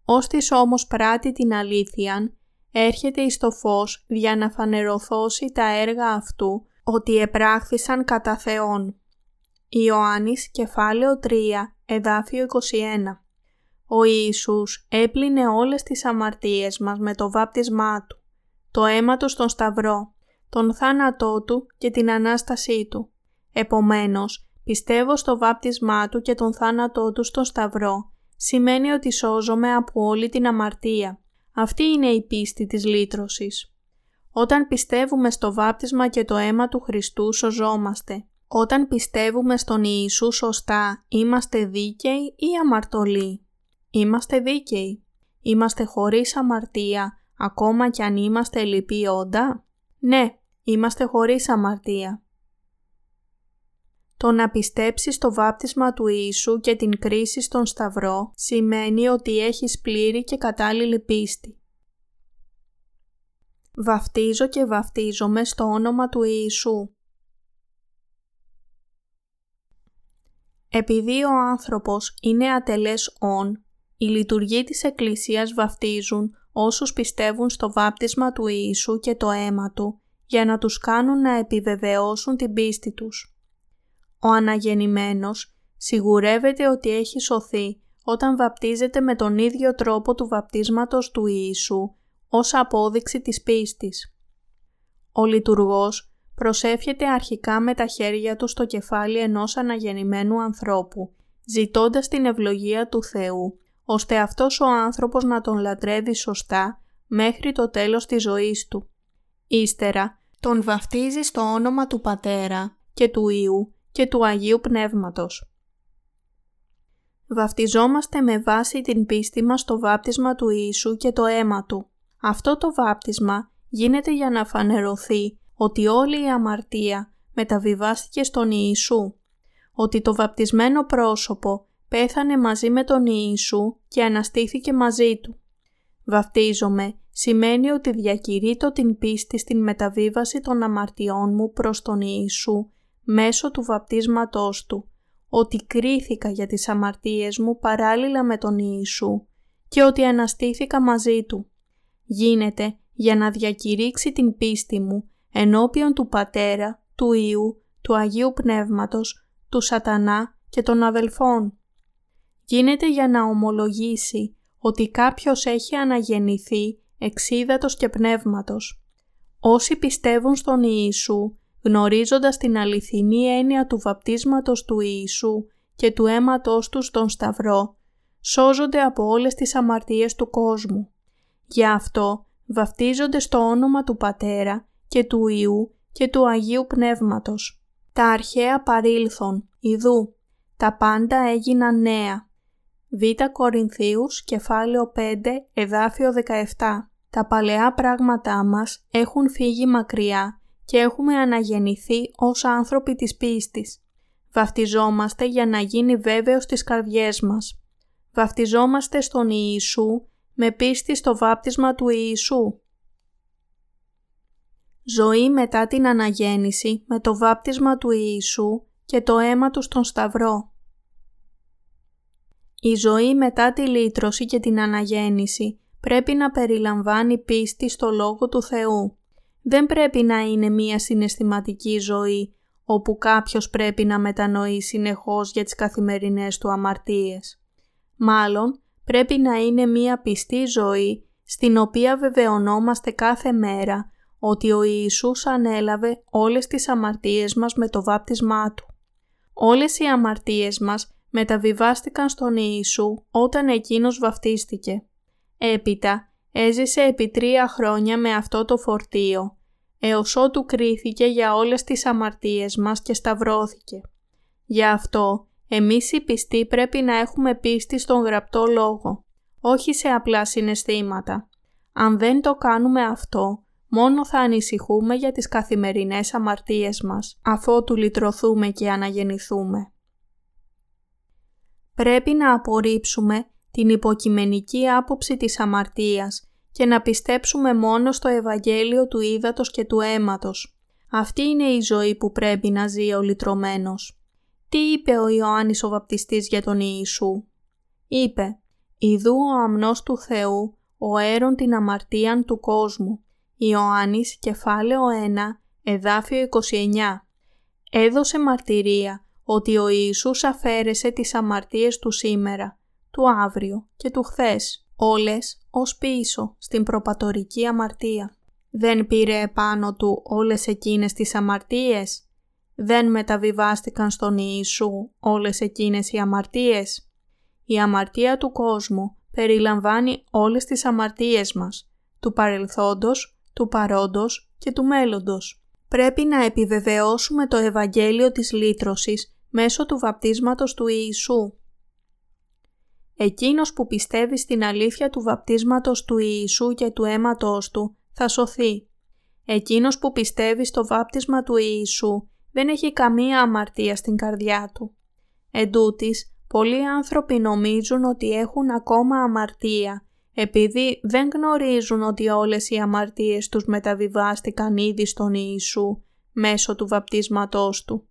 Όστις όμως πράττει την αλήθειαν, έρχεται εις το φως για να φανερωθώσει τα έργα αυτού ότι επράχθησαν κατά Θεόν. Ιωάννης κεφάλαιο τρία, εδάφιο είκοσι ένα. Ο Ιησούς έπλυνε όλες τις αμαρτίες μας με το βάπτισμά Του, το αίμα Του στον σταυρό, τον θάνατό Του και την Ανάστασή Του. Επομένως, πιστεύω στο βάπτισμά Του και τον θάνατό Του στον σταυρό, σημαίνει ότι σώζομαι από όλη την αμαρτία. Αυτή είναι η πίστη της λύτρωσης. Όταν πιστεύουμε στο βάπτισμα και το αίμα του Χριστού, σωζόμαστε. Όταν πιστεύουμε στον Ιησού σωστά, είμαστε δίκαιοι ή αμαρτωλοί? Είμαστε δίκαιοι. Είμαστε χωρίς αμαρτία, ακόμα κι αν είμαστε λυπή όντα. Ναι, είμαστε χωρίς αμαρτία. Το να πιστέψεις στο βάπτισμα του Ιησού και την κρίση στον σταυρό σημαίνει ότι έχεις πλήρη και κατάλληλη πίστη. Βαφτίζω και βαφτίζομαι στο όνομα του Ιησού. Επειδή ο άνθρωπος είναι ατελές όν, οι λειτουργοί της Εκκλησίας βαφτίζουν όσους πιστεύουν στο βάπτισμα του Ιησού και το αίμα Του, για να τους κάνουν να επιβεβαιώσουν την πίστη τους. Ο αναγεννημένος σιγουρεύεται ότι έχει σωθεί όταν βαπτίζεται με τον ίδιο τρόπο του βαπτίσματος του Ιησού, ως απόδειξη της πίστης. Ο λειτουργός προσεύχεται αρχικά με τα χέρια του στο κεφάλι ενός αναγεννημένου ανθρώπου, ζητώντας την ευλογία του Θεού, ώστε αυτός ο άνθρωπος να τον λατρεύει σωστά μέχρι το τέλος της ζωής του. Ύστερα, τον βαφτίζει στο όνομα του Πατέρα και του Υιού και του Αγίου Πνεύματος. Βαφτιζόμαστε με βάση την πίστη μας στο βάπτισμα του Ιησού και το αίμα Του. Αυτό το βάπτισμα γίνεται για να φανερωθεί ότι όλη η αμαρτία μεταβιβάστηκε στον Ιησού, ότι το βαπτισμένο πρόσωπο πέθανε μαζί με τον Ιησού και αναστήθηκε μαζί Του. Βαπτίζομαι σημαίνει ότι διακηρύττω την πίστη στην μεταβίβαση των αμαρτιών μου προς τον Ιησού μέσω του βαπτίσματός Του, ότι κρίθηκα για τις αμαρτίες μου παράλληλα με τον Ιησού και ότι αναστήθηκα μαζί Του. Γίνεται για να διακηρύξει την πίστη μου ενώπιον του Πατέρα, του Υιού, του Αγίου Πνεύματος, του Σατανά και των αδελφών. Γίνεται για να ομολογήσει ότι κάποιος έχει αναγεννηθεί εξ ύδατος και πνεύματος. Όσοι πιστεύουν στον Ιησού, γνωρίζοντας την αληθινή έννοια του βαπτίσματος του Ιησού και του αίματος Του στον σταυρό, σώζονται από όλες τις αμαρτίες του κόσμου. Γι' αυτό βαπτίζονται στο όνομα του Πατέρα και του Υιού και του Αγίου Πνεύματος. Τα αρχαία παρήλθον, ιδού, τα πάντα έγιναν νέα. Β' Κορινθίους, κεφάλαιο πέντε, εδάφιο δεκαεπτά. Τα παλαιά πράγματά μας έχουν φύγει μακριά και έχουμε αναγεννηθεί ως άνθρωποι της πίστης. Βαπτιζόμαστε για να γίνει βέβαιο στις καρδιές μας. Βαπτιζόμαστε στον Ιησού με πίστη στο βάπτισμα του Ιησού. Ζωή μετά την αναγέννηση με το βάπτισμα του Ιησού και το αίμα Του στον σταυρό. Η ζωή μετά τη λύτρωση και την αναγέννηση πρέπει να περιλαμβάνει πίστη στο Λόγο του Θεού. Δεν πρέπει να είναι μία συναισθηματική ζωή όπου κάποιος πρέπει να μετανοεί συνεχώς για τις καθημερινές του αμαρτίες. Μάλλον, πρέπει να είναι μία πιστή ζωή στην οποία βεβαιωνόμαστε κάθε μέρα ότι ο Ιησούς ανέλαβε όλες τις αμαρτίες μας με το βάπτισμά Του. Όλες οι αμαρτίες μας μεταβιβάστηκαν στον Ιησού όταν Εκείνος βαπτίστηκε. Έπειτα έζησε επί τρία χρόνια με αυτό το φορτίο, έως ότου κρίθηκε για όλες τις αμαρτίες μας και σταυρώθηκε. Γι' αυτό εμείς οι πιστοί πρέπει να έχουμε πίστη στον γραπτό λόγο, όχι σε απλά συναισθήματα. Αν δεν το κάνουμε αυτό, μόνο θα ανησυχούμε για τις καθημερινές αμαρτίες μας, αφότου λυτρωθούμε και αναγεννηθούμε. Πρέπει να απορρίψουμε την υποκειμενική άποψη της αμαρτίας και να πιστέψουμε μόνο στο Ευαγγέλιο του ύδατος και του αίματος. Αυτή είναι η ζωή που πρέπει να ζει ο λυτρωμένος. Τι είπε ο Ιωάννης ο Βαπτιστής για τον Ιησού? Είπε «Ιδού ο αμνός του Θεού, ο έρων την αμαρτίαν του κόσμου». Ιωάννης, κεφάλαιο ένα, εδάφιο είκοσι εννέα. Έδωσε μαρτυρία ότι ο Ιησούς αφαίρεσε τις αμαρτίες του σήμερα, του αύριο και του χθες, όλες ως πίσω στην προπατορική αμαρτία. Δεν πήρε επάνω του όλες εκείνες τις αμαρτίες? Δεν μεταβιβάστηκαν στον Ιησού όλες εκείνες οι αμαρτίες? Η αμαρτία του κόσμου περιλαμβάνει όλες τις αμαρτίες μας, του παρελθόντος, του παρόντος και του μέλλοντος. Πρέπει να επιβεβαιώσουμε το Ευαγγέλιο της λύτρωσης μέσω του βαπτίσματος του Ιησού. Εκείνος που πιστεύει στην αλήθεια του βαπτίσματος του Ιησού και του αίματος του θα σωθεί. Εκείνος που πιστεύει στο βάπτισμα του Ιησού δεν έχει καμία αμαρτία στην καρδιά του. Εν τούτης, πολλοί άνθρωποι νομίζουν ότι έχουν ακόμα αμαρτία, επειδή δεν γνωρίζουν ότι όλες οι αμαρτίες τους μεταβιβάστηκαν ήδη στον Ιησού μέσω του βαπτίσματός του.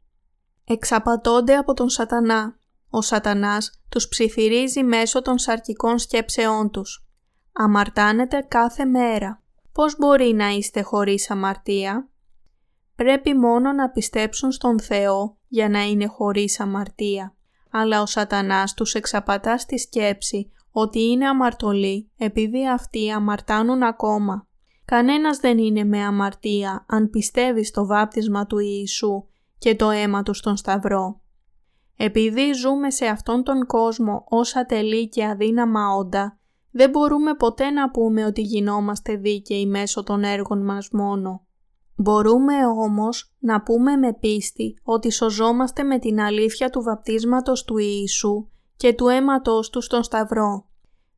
Εξαπατώνται από τον Σατανά. Ο Σατανάς τους ψιθυρίζει μέσω των σαρκικών σκέψεών τους. Αμαρτάνεται κάθε μέρα. Πώς μπορεί να είστε χωρίς αμαρτία? Πρέπει μόνο να πιστέψουν στον Θεό για να είναι χωρίς αμαρτία. Αλλά ο Σατανάς τους εξαπατά στη σκέψη ότι είναι αμαρτωλοί επειδή αυτοί αμαρτάνουν ακόμα. Κανένας δεν είναι με αμαρτία αν πιστεύει στο βάπτισμα του Ιησού και το αίμα του στον Σταυρό. Επειδή ζούμε σε αυτόν τον κόσμο ως ατελή και αδύναμα όντα, δεν μπορούμε ποτέ να πούμε ότι γινόμαστε δίκαιοι μέσω των έργων μας μόνο. Μπορούμε όμως να πούμε με πίστη ότι σωζόμαστε με την αλήθεια του βαπτίσματος του Ιησού και του αίματος του στον Σταυρό.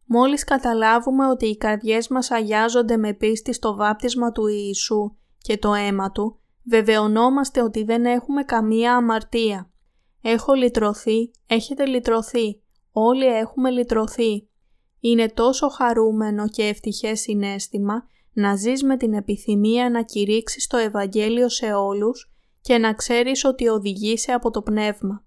Μόλις καταλάβουμε ότι οι καρδιές μας αγιάζονται με πίστη στο βάπτισμα του Ιησού και το αίμα του, βεβαιωνόμαστε ότι δεν έχουμε καμία αμαρτία. Έχω λυτρωθεί, έχετε λυτρωθεί, όλοι έχουμε λυτρωθεί. Είναι τόσο χαρούμενο και ευτυχές συναίσθημα να ζεις με την επιθυμία να κηρύξεις το Ευαγγέλιο σε όλους και να ξέρεις ότι οδηγείσαι από το Πνεύμα.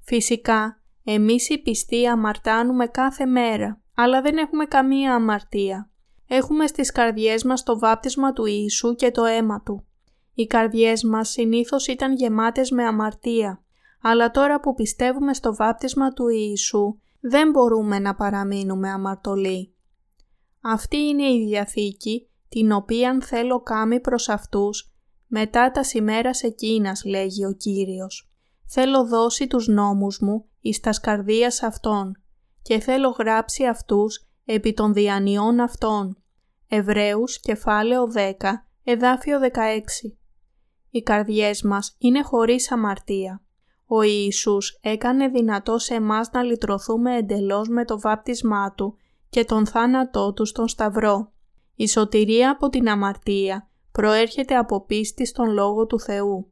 Φυσικά, εμείς οι πιστοί αμαρτάνουμε κάθε μέρα, αλλά δεν έχουμε καμία αμαρτία. Έχουμε στις καρδιές μας το βάπτισμα του Ιησού και το αίμα του. Οι καρδιές μας συνήθως ήταν γεμάτες με αμαρτία, αλλά τώρα που πιστεύουμε στο βάπτισμα του Ιησού, δεν μπορούμε να παραμείνουμε αμαρτωλοί. Αυτή είναι η Διαθήκη, την οποίαν θέλω κάμει προς αυτούς, μετά τας ημέρας εκείνας, λέγει ο Κύριος. Θέλω δώσει τους νόμους μου εις τας καρδίας αυτών, και θέλω γράψει αυτούς επί των διανοιών αυτών. Εβραίους, κεφάλαιο δέκα, εδάφιο δεκαέξι. Οι καρδιές μας είναι χωρίς αμαρτία. Ο Ιησούς έκανε δυνατό σε εμάς να λυτρωθούμε εντελώς με το βάπτισμά του και τον θάνατό του στον Σταυρό. Η σωτηρία από την αμαρτία προέρχεται από πίστη στον Λόγο του Θεού.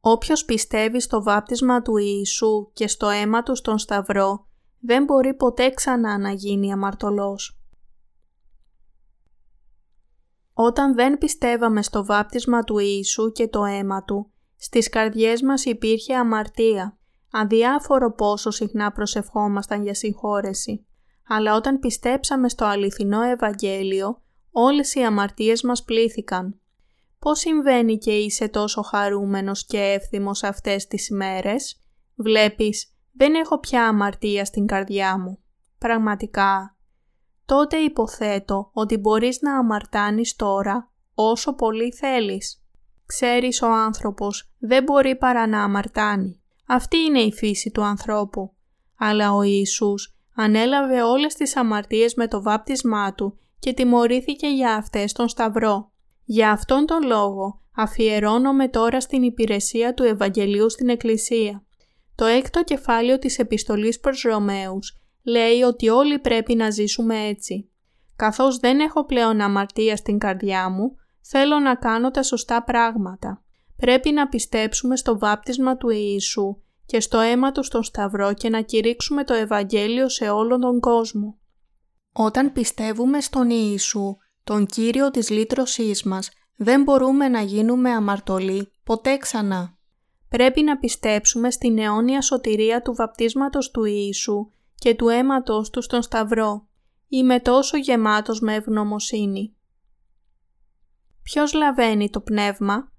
Όποιος πιστεύει στο βάπτισμα του Ιησού και στο αίμα του στον Σταυρό, δεν μπορεί ποτέ ξανά να γίνει αμαρτωλός. Όταν δεν πιστεύαμε στο βάπτισμα του Ιησού και το αίμα του, στις καρδιές μας υπήρχε αμαρτία, αδιάφορο πόσο συχνά προσευχόμασταν για συγχώρεση. Αλλά όταν πιστέψαμε στο αληθινό Ευαγγέλιο, όλες οι αμαρτίες μας πλήθηκαν. Πώς συμβαίνει και είσαι τόσο χαρούμενος και εύθυμος αυτές τις μέρες? Βλέπεις, δεν έχω πια αμαρτία στην καρδιά μου. Πραγματικά. Τότε υποθέτω ότι μπορείς να αμαρτάνεις τώρα όσο πολύ θέλεις. Ξέρεις, ο άνθρωπος δεν μπορεί παρά να αμαρτάνει. Αυτή είναι η φύση του ανθρώπου. Αλλά ο Ιησούς ανέλαβε όλες τις αμαρτίες με το βάπτισμά του και τιμωρήθηκε για αυτές τον Σταυρό. Για αυτόν τον λόγο αφιερώνομαι τώρα στην υπηρεσία του Ευαγγελίου στην Εκκλησία. Το έκτο κεφάλαιο της Επιστολής προς Ρωμαίους λέει ότι όλοι πρέπει να ζήσουμε έτσι. Καθώς δεν έχω πλέον αμαρτία στην καρδιά μου, θέλω να κάνω τα σωστά πράγματα. Πρέπει να πιστέψουμε στο βάπτισμα του Ιησού και στο αίμα του στον Σταυρό και να κηρύξουμε το Ευαγγέλιο σε όλον τον κόσμο. Όταν πιστεύουμε στον Ιησού, τον Κύριο της λύτρωσής μας, δεν μπορούμε να γίνουμε αμαρτωλοί ποτέ ξανά. Πρέπει να πιστέψουμε στην αιώνια σωτηρία του βαπτίσματος του Ιησού και του αίματος του στον Σταυρό. Είμαι τόσο γεμάτος με ευγνωμοσύνη. Ποιος λαβαίνει το πνεύμα?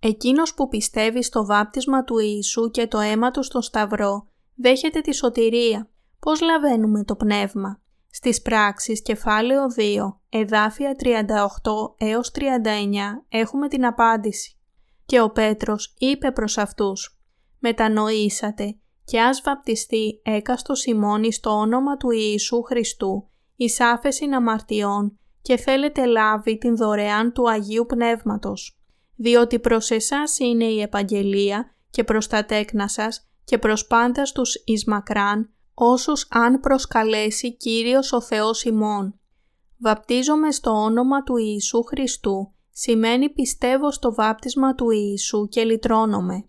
Εκείνος που πιστεύει στο βάπτισμα του Ιησού και το αίμα του στον Σταυρό, δέχεται τη σωτηρία. Πώς λαβαίνουμε το πνεύμα? Στις πράξεις κεφάλαιο δύο, εδάφια τριάντα οκτώ έως τριάντα εννέα έχουμε την απάντηση. Και ο Πέτρος είπε προς αυτούς, «Μετανοήσατε και ας βαπτιστεί έκαστος ημών εις το όνομα του Ιησού Χριστού, εις άφεσιν αμαρτιών και θέλετε λάβει την δωρεάν του Αγίου Πνεύματος. Διότι προς εσάς είναι η επαγγελία και προς τα τέκνα σας και προς πάντας τους εις μακράν, όσους αν προσκαλέσει Κύριος ο Θεός ημών». Βαπτίζομαι στο όνομα του Ιησού Χριστού, σημαίνει πιστεύω στο βάπτισμα του Ιησού και λυτρώνομαι.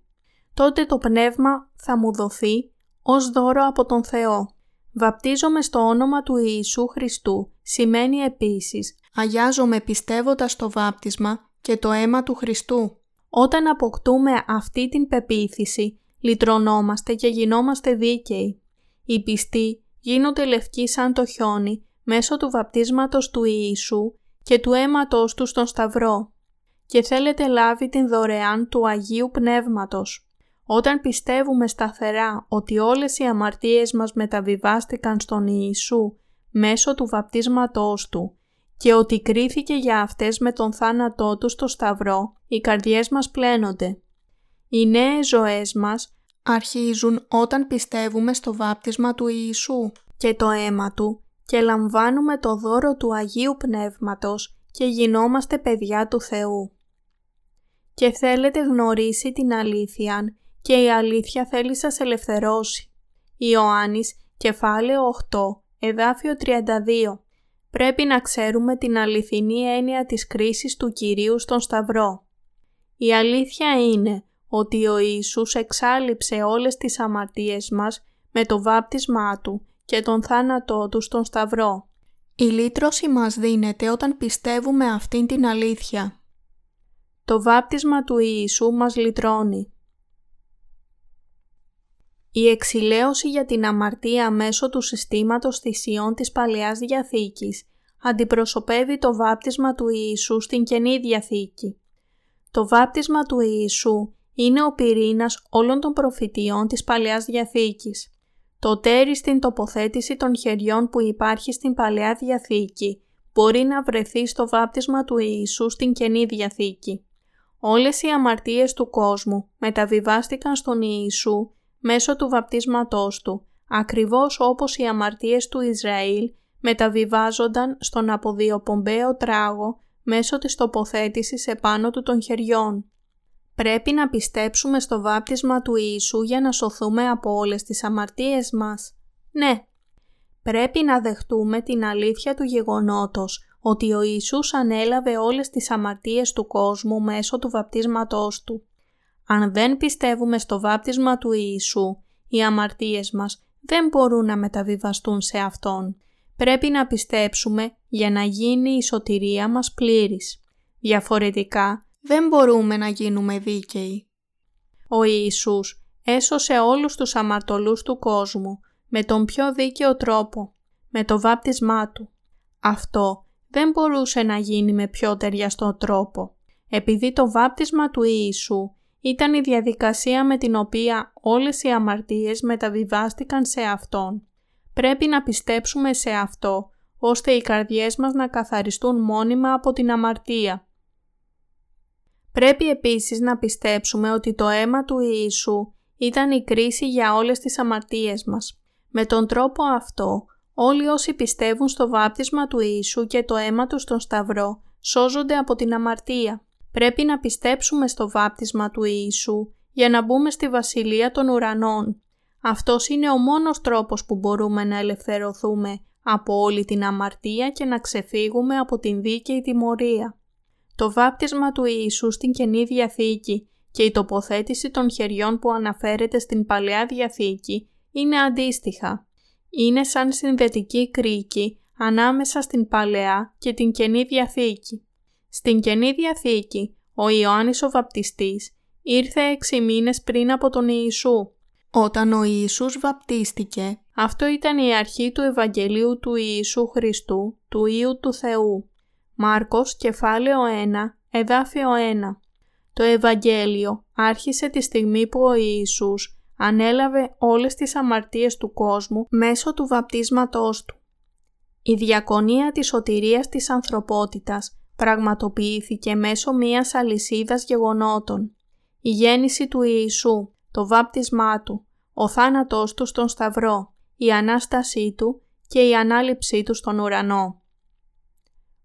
Τότε το πνεύμα θα μου δοθεί ως δώρο από τον Θεό. Βαπτίζομαι στο όνομα του Ιησού Χριστού, σημαίνει επίσης αγιάζομαι πιστεύοντας στο βάπτισμα και το αίμα του Χριστού. Όταν αποκτούμε αυτή την πεποίθηση, λυτρωνόμαστε και γινόμαστε δίκαιοι. Οι πιστοί γίνονται λευκοί σαν το χιόνι μέσω του βαπτίσματος του Ιησού και του αίματος του στον Σταυρό και θέλετε λάβει την δωρεάν του Αγίου Πνεύματος. Όταν πιστεύουμε σταθερά ότι όλες οι αμαρτίες μας μεταβιβάστηκαν στον Ιησού μέσω του βαπτίσματός του και ότι κρίθηκε για αυτές με τον θάνατό του στο Σταυρό, οι καρδιές μας πλένονται. Οι νέες ζωές μας αρχίζουν όταν πιστεύουμε στο βάπτισμα του Ιησού και το αίμα του και λαμβάνουμε το δώρο του Αγίου Πνεύματος και γινόμαστε παιδιά του Θεού. Και θέλετε γνωρίσει την αλήθειαν και η αλήθεια θέλει σας ελευθερώσει. Ιωάννης, κεφάλαιο οκτώ, εδάφιο τριάντα δύο. Πρέπει να ξέρουμε την αληθινή έννοια της κρίσης του Κυρίου στον Σταυρό. Η αλήθεια είναι ότι ο Ιησούς εξάλειψε όλες τις αμαρτίες μας με το βάπτισμά Του και τον θάνατό Του στον Σταυρό. Η λύτρωση μας δίνεται όταν πιστεύουμε αυτήν την αλήθεια. Το βάπτισμα του Ιησού μας λυτρώνει. Η εξηλαίωση για την αμαρτία μέσω του συστήματος θυσιών της Παλαιάς Διαθήκης αντιπροσωπεύει το βάπτισμα του Ιησού στην Καινή Διαθήκη. Το βάπτισμα του Ιησού είναι ο πυρήνας όλων των προφητειών της Παλαιάς Διαθήκης. Το τέρι στην τοποθέτηση των χεριών που υπάρχει στην Παλαιά Διαθήκη μπορεί να βρεθεί στο βάπτισμα του Ιησού στην Καινή Διαθήκη. Όλες οι αμαρτίες του κόσμου μεταβιβάστηκαν στον Ιησού μέσω του βαπτίσματός του, ακριβώς όπως οι αμαρτίες του Ισραήλ μεταβιβάζονταν στον αποδιοπομπαίο τράγο μέσω της τοποθέτησης επάνω του των χεριών. Πρέπει να πιστέψουμε στο βάπτισμα του Ιησού για να σωθούμε από όλες τις αμαρτίες μας. Ναι, πρέπει να δεχτούμε την αλήθεια του γεγονότος ότι ο Ιησούς ανέλαβε όλες τις αμαρτίες του κόσμου μέσω του βαπτίσματός του. Αν δεν πιστεύουμε στο βάπτισμα του Ιησού, οι αμαρτίες μας δεν μπορούν να μεταβιβαστούν σε Αυτόν. Πρέπει να πιστέψουμε για να γίνει η σωτηρία μας πλήρης. Διαφορετικά, δεν μπορούμε να γίνουμε δίκαιοι. Ο Ιησούς έσωσε όλους τους αμαρτωλούς του κόσμου με τον πιο δίκαιο τρόπο, με το βάπτισμά Του. Αυτό δεν μπορούσε να γίνει με πιο ταιριαστό τρόπο, επειδή το βάπτισμα του Ιησού ήταν η διαδικασία με την οποία όλες οι αμαρτίες μεταβιβάστηκαν σε Αυτόν. Πρέπει να πιστέψουμε σε αυτό, ώστε οι καρδιές μας να καθαριστούν μόνιμα από την αμαρτία. Πρέπει επίσης να πιστέψουμε ότι το αίμα του Ιησού ήταν η κρίση για όλες τις αμαρτίες μας. Με τον τρόπο αυτό, όλοι όσοι πιστεύουν στο βάπτισμα του Ιησού και το αίμα του στον Σταυρό, σώζονται από την αμαρτία. Πρέπει να πιστέψουμε στο βάπτισμα του Ιησού για να μπούμε στη Βασιλεία των Ουρανών. Αυτός είναι ο μόνος τρόπος που μπορούμε να ελευθερωθούμε από όλη την αμαρτία και να ξεφύγουμε από την δίκαιη τιμωρία. Το βάπτισμα του Ιησού στην Καινή Διαθήκη και η τοποθέτηση των χεριών που αναφέρεται στην Παλαιά Διαθήκη είναι αντίστοιχα. Είναι σαν συνδετική κρίκη ανάμεσα στην Παλαιά και την Καινή Διαθήκη. Στην Καινή Διαθήκη, ο Ιωάννης ο Βαπτιστής ήρθε έξι μήνες πριν από τον Ιησού. Όταν ο Ιησούς βαπτίστηκε, αυτό ήταν η αρχή του Ευαγγελίου του Ιησού Χριστού, του Υιού του Θεού. Μάρκος, κεφάλαιο ένα, εδάφιο ένα. Το Ευαγγέλιο άρχισε τη στιγμή που ο Ιησούς ανέλαβε όλες τις αμαρτίες του κόσμου μέσω του βαπτίσματός του. Η διακονία της σωτηρίας της ανθρωπότητας πραγματοποιήθηκε μέσω μιας αλυσίδας γεγονότων. Η γέννηση του Ιησού, το βάπτισμά του, ο θάνατός του στον Σταυρό, η Ανάστασή του και η ανάληψή του στον ουρανό.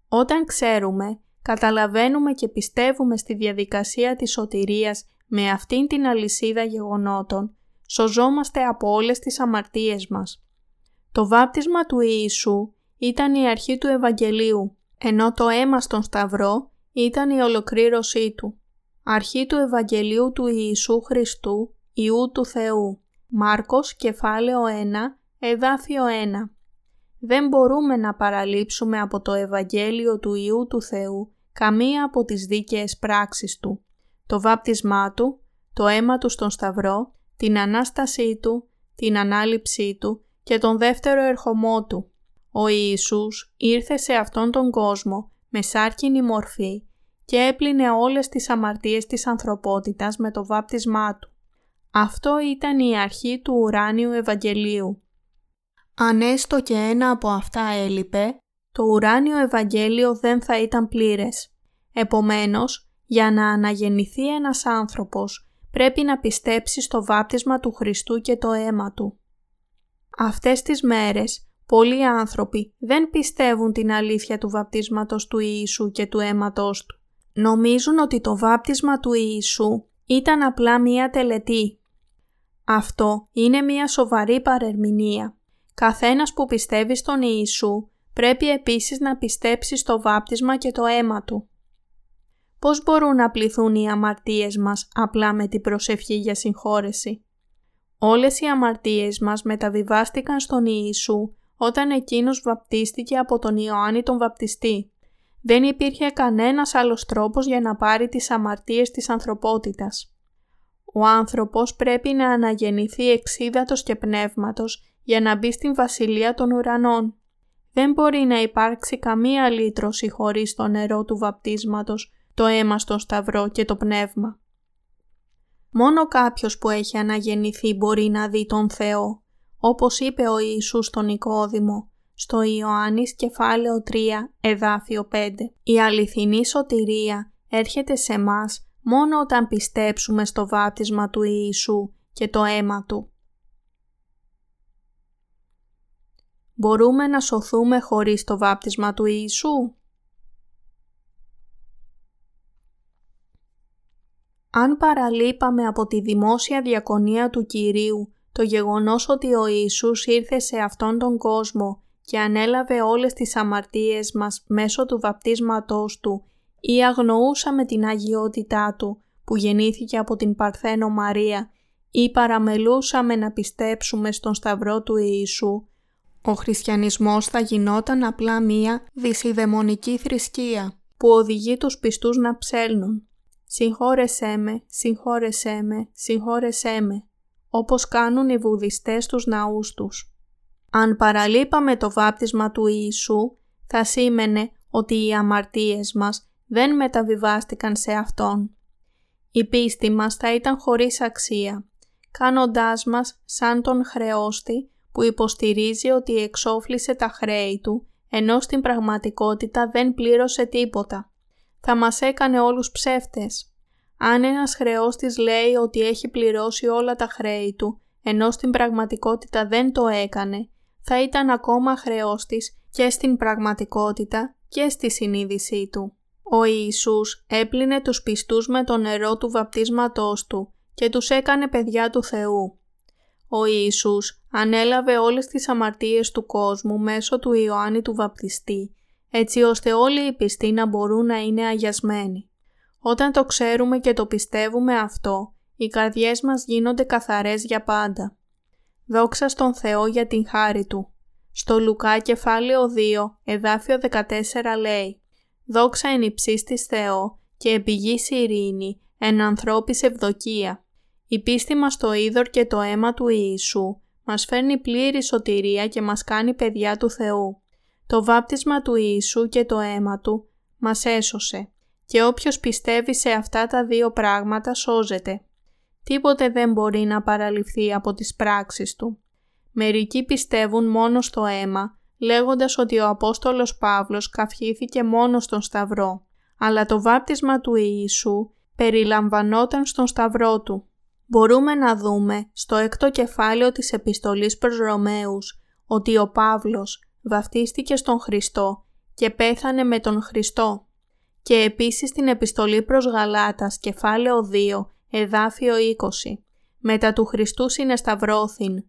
Όταν ξέρουμε, καταλαβαίνουμε και πιστεύουμε στη διαδικασία της σωτηρίας με αυτήν την αλυσίδα γεγονότων, σωζόμαστε από όλες τις αμαρτίες μας. Το βάπτισμα του Ιησού ήταν η αρχή του Ευαγγελίου, ενώ το αίμα στον Σταυρό ήταν η ολοκλήρωσή του. Αρχή του Ευαγγελίου του Ιησού Χριστού, Υιού του Θεού. Μάρκος, κεφάλαιο ένα, εδάφιο ένα. Δεν μπορούμε να παραλείψουμε από το Ευαγγέλιο του Υιού του Θεού καμία από τις δίκαιες πράξεις του. Το βάπτισμά του, το αίμα του στον Σταυρό, την Ανάστασή του, την ανάληψή του και τον δεύτερο ερχομό του. Ο Ιησούς ήρθε σε αυτόν τον κόσμο με σάρκινη μορφή και έπλυνε όλες τις αμαρτίες της ανθρωπότητας με το βάπτισμά του. Αυτό ήταν η αρχή του ουράνιου Ευαγγελίου. Αν έστω και ένα από αυτά έλειπε, το ουράνιο Ευαγγέλιο δεν θα ήταν πλήρες. Επομένως, για να αναγεννηθεί ένας άνθρωπος, πρέπει να πιστέψει στο βάπτισμα του Χριστού και το αίμα του. Αυτές τις μέρες, πολλοί άνθρωποι δεν πιστεύουν την αλήθεια του βαπτίσματος του Ιησού και του αίματος του. Νομίζουν ότι το βάπτισμα του Ιησού ήταν απλά μία τελετή. Αυτό είναι μία σοβαρή παρερμηνία. Καθένας που πιστεύει στον Ιησού πρέπει επίσης να πιστέψει στο βάπτισμα και το αίμα του. Πώς μπορούν να πληθούν οι αμαρτίες μας απλά με την προσευχή για συγχώρεση? Όλες οι αμαρτίες μας μεταβιβάστηκαν στον Ιησού όταν εκείνος βαπτίστηκε από τον Ιωάννη τον Βαπτιστή. Δεν υπήρχε κανένας άλλος τρόπος για να πάρει τις αμαρτίες της ανθρωπότητας. Ο άνθρωπος πρέπει να αναγεννηθεί εξίδατος και πνεύματος για να μπει στην βασιλεία των ουρανών. Δεν μπορεί να υπάρξει καμία λύτρωση χωρίς το νερό του βαπτίσματος, το αίμα στον Σταυρό και το πνεύμα. Μόνο κάποιος που έχει αναγεννηθεί μπορεί να δει τον Θεό, όπως είπε ο Ιησούς στον Νικόδημο, στο Ιωάννης κεφάλαιο τρία, εδάφιο πέντε. Η αληθινή σωτηρία έρχεται σε μας μόνο όταν πιστέψουμε στο βάπτισμα του Ιησού και το αίμα του. Μπορούμε να σωθούμε χωρίς το βάπτισμα του Ιησού? Αν παραλείπαμε από τη δημόσια διακονία του Κυρίου το γεγονός ότι ο Ιησούς ήρθε σε αυτόν τον κόσμο και ανέλαβε όλες τις αμαρτίες μας μέσω του βαπτίσματός του ή αγνοούσαμε την αγιότητά του που γεννήθηκε από την Παρθένο Μαρία ή παραμελούσαμε να πιστέψουμε στον Σταυρό του Ιησού, ο χριστιανισμός θα γινόταν απλά μία δυσιδαιμονική θρησκεία που οδηγεί τους πιστούς να ψέλνουν. Συγχώρεσέ με, συγχώρεσέ με, συγχώρεσέ με, όπως κάνουν οι βουδιστές τους ναούς τους. Αν παραλείπαμε το βάπτισμα του Ιησού, θα σήμαινε ότι οι αμαρτίες μας δεν μεταβιβάστηκαν σε Αυτόν. Η πίστη μας θα ήταν χωρίς αξία, κάνοντάς μας σαν τον χρεώστη που υποστηρίζει ότι εξόφλησε τα χρέη του, ενώ στην πραγματικότητα δεν πλήρωσε τίποτα. Θα μας έκανε όλους ψεύτες. Αν ένας χρεώστης λέει ότι έχει πληρώσει όλα τα χρέη του, ενώ στην πραγματικότητα δεν το έκανε, θα ήταν ακόμα χρεώστης και στην πραγματικότητα και στη συνείδησή του. Ο Ιησούς έπλυνε τους πιστούς με το νερό του βαπτίσματός του και τους έκανε παιδιά του Θεού. Ο Ιησούς ανέλαβε όλες τις αμαρτίες του κόσμου μέσω του Ιωάννη του Βαπτιστή, έτσι ώστε όλοι οι πιστοί να μπορούν να είναι αγιασμένοι. Όταν το ξέρουμε και το πιστεύουμε αυτό, οι καρδιές μας γίνονται καθαρές για πάντα. Δόξα στον Θεό για την χάρη Του. Στο Λουκά κεφάλαιο δύο, εδάφιο δεκατέσσερα λέει «Δόξα εν υψίστοις Θεό και επί γης ειρήνη, εν ανθρώπις ευδοκία». Η πίστη μας στο είδωρ και το αίμα του Ιησού μας φέρνει πλήρη σωτηρία και μας κάνει παιδιά του Θεού. Το βάπτισμα του Ιησού και το αίμα Του μας έσωσε και όποιος πιστεύει σε αυτά τα δύο πράγματα σώζεται. Τίποτε δεν μπορεί να παραληφθεί από τις πράξεις Του. Μερικοί πιστεύουν μόνο στο αίμα, λέγοντας ότι ο Απόστολος Παύλος καυχήθηκε μόνο στον Σταυρό, αλλά το βάπτισμα του Ιησού περιλαμβανόταν στον Σταυρό Του. Μπορούμε να δούμε στο έκτο κεφάλαιο της επιστολής προς Ρωμαίους ότι ο Παύλος βαφτίστηκε στον Χριστό και πέθανε με τον Χριστό και επίσης στην επιστολή προς Γαλάτας κεφάλαιο δύο εδάφιο είκοσι «Μετά του Χριστού συνεσταυρώθην.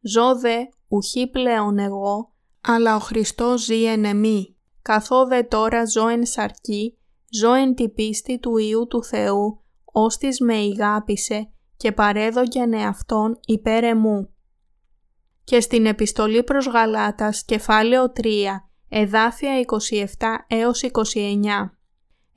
Ζω δε ουχή πλέον εγώ, αλλά ο Χριστός ζει εν εμή. Καθώ δε τώρα ζω εν σαρκή, ζω εν τη πίστη του Υιού του Θεού, όστις με ηγάπησε και παρέδογεν εαυτόν υπέρ εμού». Και στην επιστολή προς Γαλάτας, κεφάλαιο τρία, εδάφια είκοσι επτά έως είκοσι εννέα.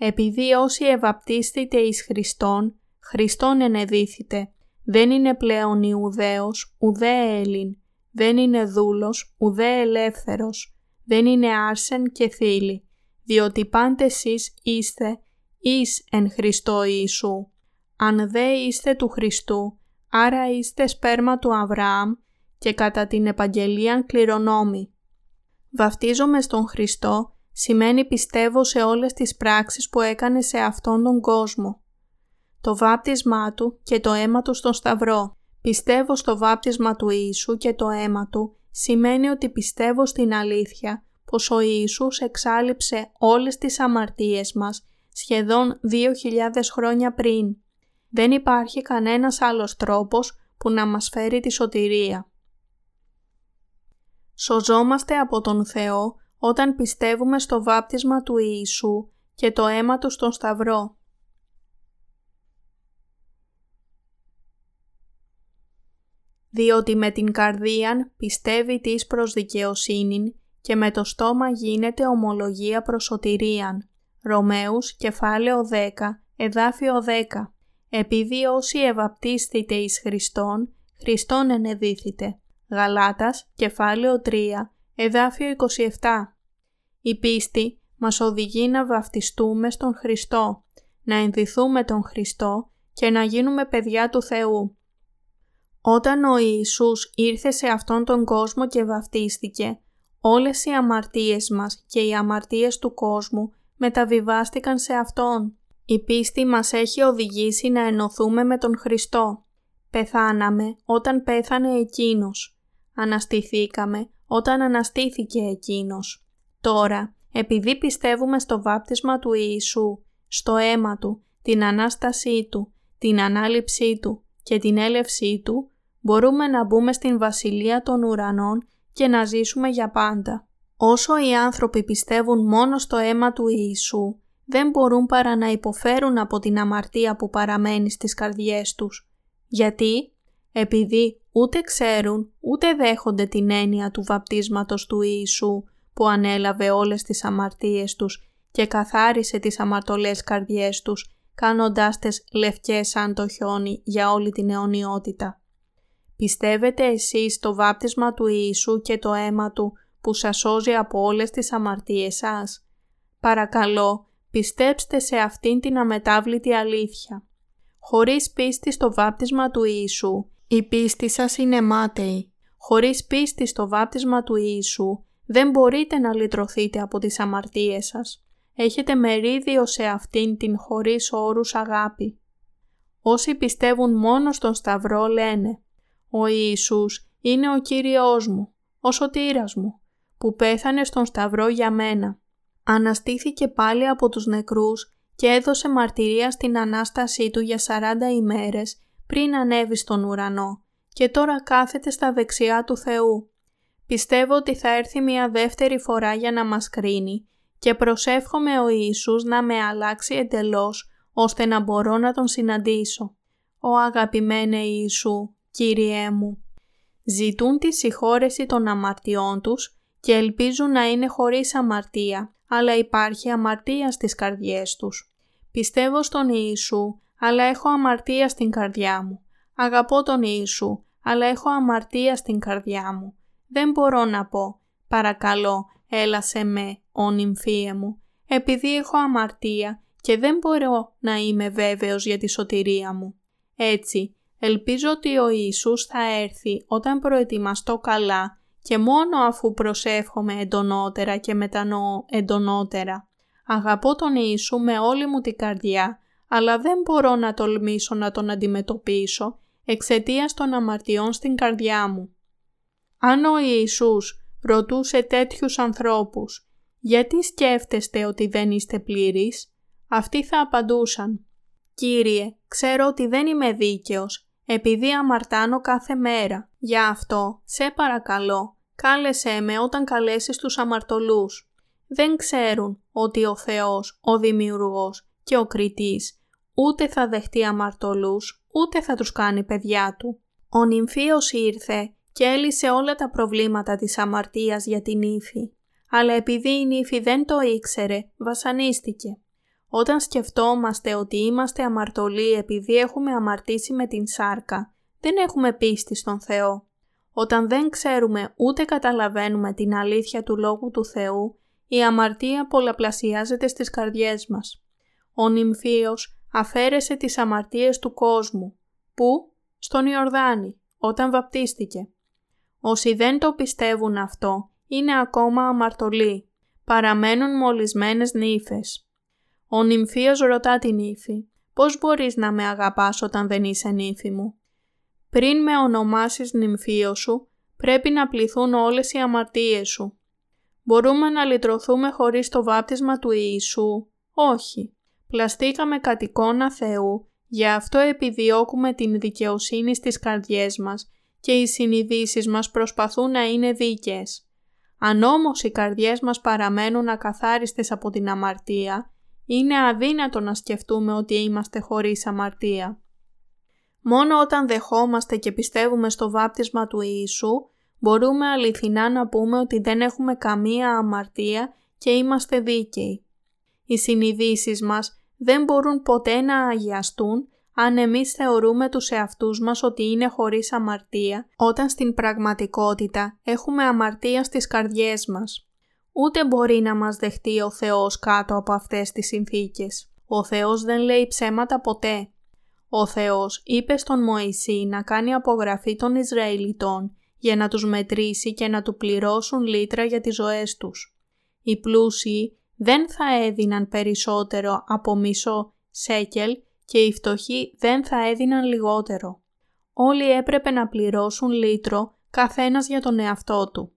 «Επειδή όσοι ευαπτίστητε εις Χριστόν, Χριστόν ενεδίθητε, δεν είναι πλέον Ιουδαίος, ουδέ Έλλην, δεν είναι δούλος, ουδέ ελεύθερος, δεν είναι άρσεν και θήλη, διότι πάντε εσείς είστε εις εν Χριστώ Ιησού. Αν δε είστε του Χριστού, άρα είστε σπέρμα του Αβραάμ και κατά την επαγγελίαν κληρονόμοι». Βαφτίζομαι στον Χριστό σημαίνει πιστεύω σε όλες τις πράξεις που έκανε σε αυτόν τον κόσμο. Το βάπτισμά Του και το αίμα Του στον Σταυρό. Πιστεύω στο βάπτισμα του Ιησού και το αίμα Του σημαίνει ότι πιστεύω στην αλήθεια πως ο Ιησούς εξάλειψε όλες τις αμαρτίες μας σχεδόν δύο χιλιάδες χρόνια πριν. Δεν υπάρχει κανένας άλλος τρόπος που να μας φέρει τη σωτηρία. Σωζόμαστε από τον Θεό όταν πιστεύουμε στο βάπτισμα του Ιησού και το αίμα Του στον Σταυρό. «Διότι με την καρδίαν πιστεύει της προς δικαιοσύνην και με το στόμα γίνεται ομολογία προς σωτηρίαν». Ρωμαίους κεφάλαιο δέκα, εδάφιο δέκα. «Επειδή όσοι ευαπτίστητε εις Χριστόν, Χριστόν ενεδίθητε». Γαλάτας κεφάλαιο τρία, εδάφιο είκοσι επτά. Η πίστη μας οδηγεί να βαπτιστούμε στον Χριστό, να ενδυθούμε τον Χριστό και να γίνουμε παιδιά του Θεού. Όταν ο Ιησούς ήρθε σε αυτόν τον κόσμο και βαπτίστηκε, όλες οι αμαρτίες μας και οι αμαρτίες του κόσμου μεταβιβάστηκαν σε Αυτόν. Η πίστη μας έχει οδηγήσει να ενωθούμε με τον Χριστό. Πεθάναμε όταν πέθανε Εκείνος. Αναστηθήκαμε όταν αναστήθηκε Εκείνος. Τώρα, επειδή πιστεύουμε στο βάπτισμα του Ιησού, στο αίμα Του, την Ανάστασή Του, την ανάληψή Του και την έλευσή Του, μπορούμε να μπούμε στην Βασιλεία των Ουρανών και να ζήσουμε για πάντα. Όσο οι άνθρωποι πιστεύουν μόνο στο αίμα του Ιησού, δεν μπορούν παρά να υποφέρουν από την αμαρτία που παραμένει στις καρδιές τους. Γιατί? Επειδή ούτε ξέρουν, ούτε δέχονται την έννοια του βαπτίσματος του Ιησού που ανέλαβε όλες τις αμαρτίες τους και καθάρισε τις αμαρτωλές καρδιές τους, κάνοντάς τες λευκές σαν το χιόνι για όλη την αιωνιότητα. Πιστεύετε εσείς το βάπτισμα του Ιησού και το αίμα Του που σας σώζει από όλες τις αμαρτίες σας? Παρακαλώ, πιστέψτε σε αυτήν την αμετάβλητη αλήθεια. Χωρίς πίστη στο βάπτισμα του Ιησού, η πίστη σας είναι μάταιη. Χωρίς πίστη στο βάπτισμα του Ιησού, δεν μπορείτε να λυτρωθείτε από τις αμαρτίες σας. Έχετε μερίδιο σε αυτήν την χωρίς όρους αγάπη. Όσοι πιστεύουν μόνο στον Σταυρό λένε «Ο Ιησούς είναι ο Κύριός μου, ο σωτήρας μου, που πέθανε στον Σταυρό για μένα. Αναστήθηκε πάλι από τους νεκρούς και έδωσε μαρτυρία στην Ανάστασή Του για σαράντα ημέρες πριν ανέβει στον ουρανό και τώρα κάθεται στα δεξιά του Θεού. Πιστεύω ότι θα έρθει μια δεύτερη φορά για να μας κρίνει και προσεύχομαι ο Ιησούς να με αλλάξει εντελώς ώστε να μπορώ να Τον συναντήσω. Ω αγαπημένε Ιησού, Κύριέ μου, ζητούν τη συγχώρεση των αμαρτιών τους και ελπίζουν να είναι χωρίς αμαρτία, αλλά υπάρχει αμαρτία στις καρδιές τους. Πιστεύω στον Ιησού, αλλά έχω αμαρτία στην καρδιά μου. Αγαπώ τον Ιησού, αλλά έχω αμαρτία στην καρδιά μου. Δεν μπορώ να πω, παρακαλώ, έλα σε με, ω νυμφίε μου, επειδή έχω αμαρτία και δεν μπορώ να είμαι βέβαιος για τη σωτηρία μου. Έτσι, ελπίζω ότι ο Ιησούς θα έρθει όταν προετοιμαστώ καλά και μόνο αφού προσεύχομαι εντονότερα και μετανοώ εντονότερα. Αγαπώ τον Ιησού με όλη μου την καρδιά, αλλά δεν μπορώ να τολμήσω να τον αντιμετωπίσω εξαιτίας των αμαρτιών στην καρδιά μου. Αν ο Ιησούς ρωτούσε τέτοιους ανθρώπους «Γιατί σκέφτεστε ότι δεν είστε πλήρεις?» αυτοί θα απαντούσαν «Κύριε, ξέρω ότι δεν είμαι δίκαιος, επειδή αμαρτάνω κάθε μέρα. Γι' αυτό, σε παρακαλώ, κάλεσέ με όταν καλέσεις τους αμαρτωλούς». Δεν ξέρουν ότι ο Θεός, ο Δημιουργός και ο Κριτής ούτε θα δεχτεί αμαρτωλούς, ούτε θα τους κάνει παιδιά Του. Ο νυμφίος ήρθε και έλυσε όλα τα προβλήματα της αμαρτίας για την νύφη. Αλλά επειδή η νύφη δεν το ήξερε, βασανίστηκε. Όταν σκεφτόμαστε ότι είμαστε αμαρτωλοί επειδή έχουμε αμαρτήσει με την σάρκα, δεν έχουμε πίστη στον Θεό. Όταν δεν ξέρουμε ούτε καταλαβαίνουμε την αλήθεια του Λόγου του Θεού, η αμαρτία πολλαπλασιάζεται στις καρδιές μας. Ο νυμφίος αφαίρεσε τις αμαρτίες του κόσμου. Πού? Στον Ιορδάνη, όταν βαπτίστηκε. Όσοι δεν το πιστεύουν αυτό, είναι ακόμα αμαρτωλοί. Παραμένουν μολυσμένες νύφες. Ο νυμφίος ρωτά την νύφη, «Πώς μπορείς να με αγαπάς όταν δεν είσαι νύφη μου?» Πριν με ονομάσεις νυμφίο σου, πρέπει να πληθούν όλες οι αμαρτίες σου. Μπορούμε να λυτρωθούμε χωρίς το βάπτισμα του Ιησού? Όχι. Πλαστήκαμε κατ' εικόνα Θεού, γι' αυτό επιδιώκουμε την δικαιοσύνη στις καρδιές μας και οι συνειδήσεις μας προσπαθούν να είναι δίκαιες. Αν όμως οι καρδιές μας παραμένουν ακαθάριστες από την αμαρτία, είναι αδύνατο να σκεφτούμε ότι είμαστε χωρίς αμαρτία. Μόνο όταν δεχόμαστε και πιστεύουμε στο βάπτισμα του Ιησού, μπορούμε αληθινά να πούμε ότι δεν έχουμε καμία αμαρτία και είμαστε δίκαιοι. Οι συνειδήσεις μας δεν μπορούν ποτέ να αγιαστούν αν εμείς θεωρούμε τους εαυτούς μας ότι είναι χωρίς αμαρτία, όταν στην πραγματικότητα έχουμε αμαρτία στις καρδιές μας. Ούτε μπορεί να μας δεχτεί ο Θεός κάτω από αυτές τις συνθήκες. Ο Θεός δεν λέει ψέματα ποτέ. Ο Θεός είπε στον Μωυσή να κάνει απογραφή των Ισραηλιτών για να τους μετρήσει και να του πληρώσουν λίτρα για τις ζωές τους. Οι πλούσιοι δεν θα έδιναν περισσότερο από μισό σέκελ και οι φτωχοί δεν θα έδιναν λιγότερο. Όλοι έπρεπε να πληρώσουν λίτρο, καθένας για τον εαυτό του.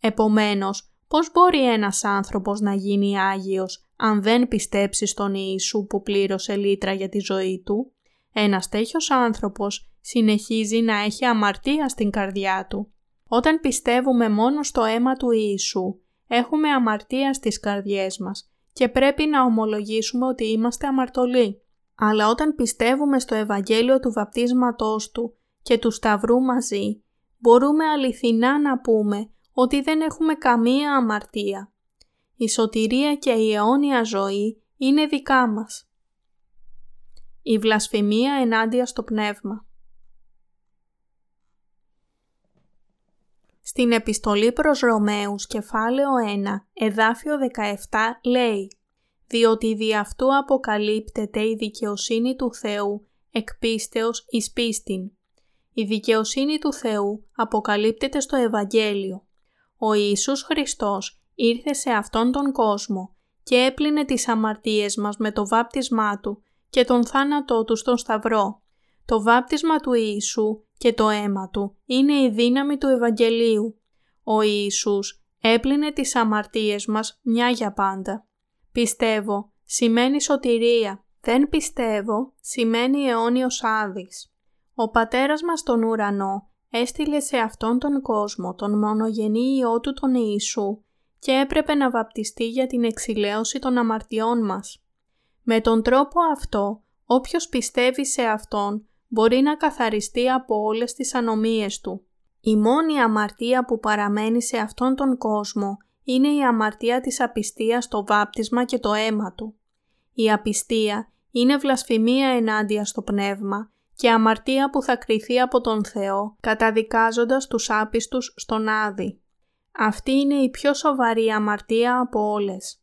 Επομένως, πώς μπορεί ένας άνθρωπος να γίνει Άγιος αν δεν πιστέψει στον Ιησού που πλήρωσε λίτρα για τη ζωή του? Ένας τέτοιος άνθρωπος συνεχίζει να έχει αμαρτία στην καρδιά του. Όταν πιστεύουμε μόνο στο αίμα του Ιησού, έχουμε αμαρτία στις καρδιές μας και πρέπει να ομολογήσουμε ότι είμαστε αμαρτωλοί. Αλλά όταν πιστεύουμε στο Ευαγγέλιο του βαπτίσματός του και του Σταυρού μαζί, μπορούμε αληθινά να πούμε ότι δεν έχουμε καμία αμαρτία. Η σωτηρία και η αιώνια ζωή είναι δικά μας. Η βλασφημία ενάντια στο πνεύμα. Στην επιστολή προς Ρωμαίους κεφάλαιο ένα, εδάφιο δεκαεπτά λέει «Διότι δι' αυτού αποκαλύπτεται η δικαιοσύνη του Θεού εκ πίστεως εις πίστην». Η δικαιοσύνη του Θεού αποκαλύπτεται στο Ευαγγέλιο. Ο Ιησούς Χριστός ήρθε σε αυτόν τον κόσμο και έπλυνε τις αμαρτίες μας με το βάπτισμά Του και τον θάνατό Του στον Σταυρό. Το βάπτισμα του Ιησού και το αίμα Του είναι η δύναμη του Ευαγγελίου. Ο Ιησούς έπλυνε τις αμαρτίες μας μια για πάντα. Πιστεύω σημαίνει σωτηρία, δεν πιστεύω σημαίνει αιώνιος άδης. Ο Πατέρας μας στον ουρανό έστειλε σε αυτόν τον κόσμο τον μονογενή Υιό του τον Ιησού και έπρεπε να βαπτιστεί για την εξηλαίωση των αμαρτιών μας. Με τον τρόπο αυτό, όποιος πιστεύει σε Αυτόν μπορεί να καθαριστεί από όλες τις ανομίες του. Η μόνη αμαρτία που παραμένει σε αυτόν τον κόσμο είναι η αμαρτία της απιστίας στο βάπτισμα και το αίμα του. Η απιστία είναι βλασφημία ενάντια στο πνεύμα και αμαρτία που θα κριθεί από τον Θεό, καταδικάζοντας τους άπιστους στον Άδη. Αυτή είναι η πιο σοβαρή αμαρτία από όλες.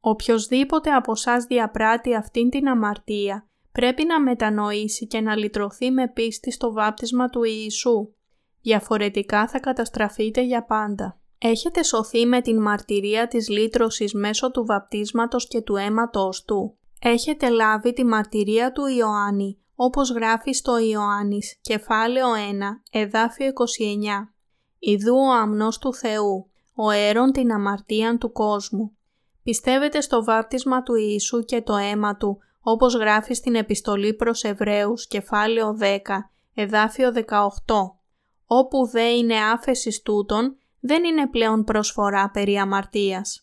Οποιοσδήποτε από εσάς διαπράττει αυτήν την αμαρτία πρέπει να μετανοήσει και να λυτρωθεί με πίστη στο βάπτισμα του Ιησού. Διαφορετικά θα καταστραφείτε για πάντα. Έχετε σωθεί με την μαρτυρία της λύτρωσης μέσω του βαπτίσματος και του αίματος του. Έχετε λάβει τη μαρτυρία του Ιωάννη, όπως γράφει στο Ιωάννης, κεφάλαιο ένα, εδάφιο είκοσι εννιά. Ιδού ο αμνός του Θεού, ο αίρον την αμαρτίαν του κόσμου. Πιστεύετε στο βάπτισμα του Ιησού και το αίμα του, όπως γράφει στην επιστολή προς Εβραίους, κεφάλαιο δέκα, εδάφιο δεκαοκτώ. Όπου δε είναι άφεσις τούτων, δεν είναι πλέον προσφορά περί αμαρτίας.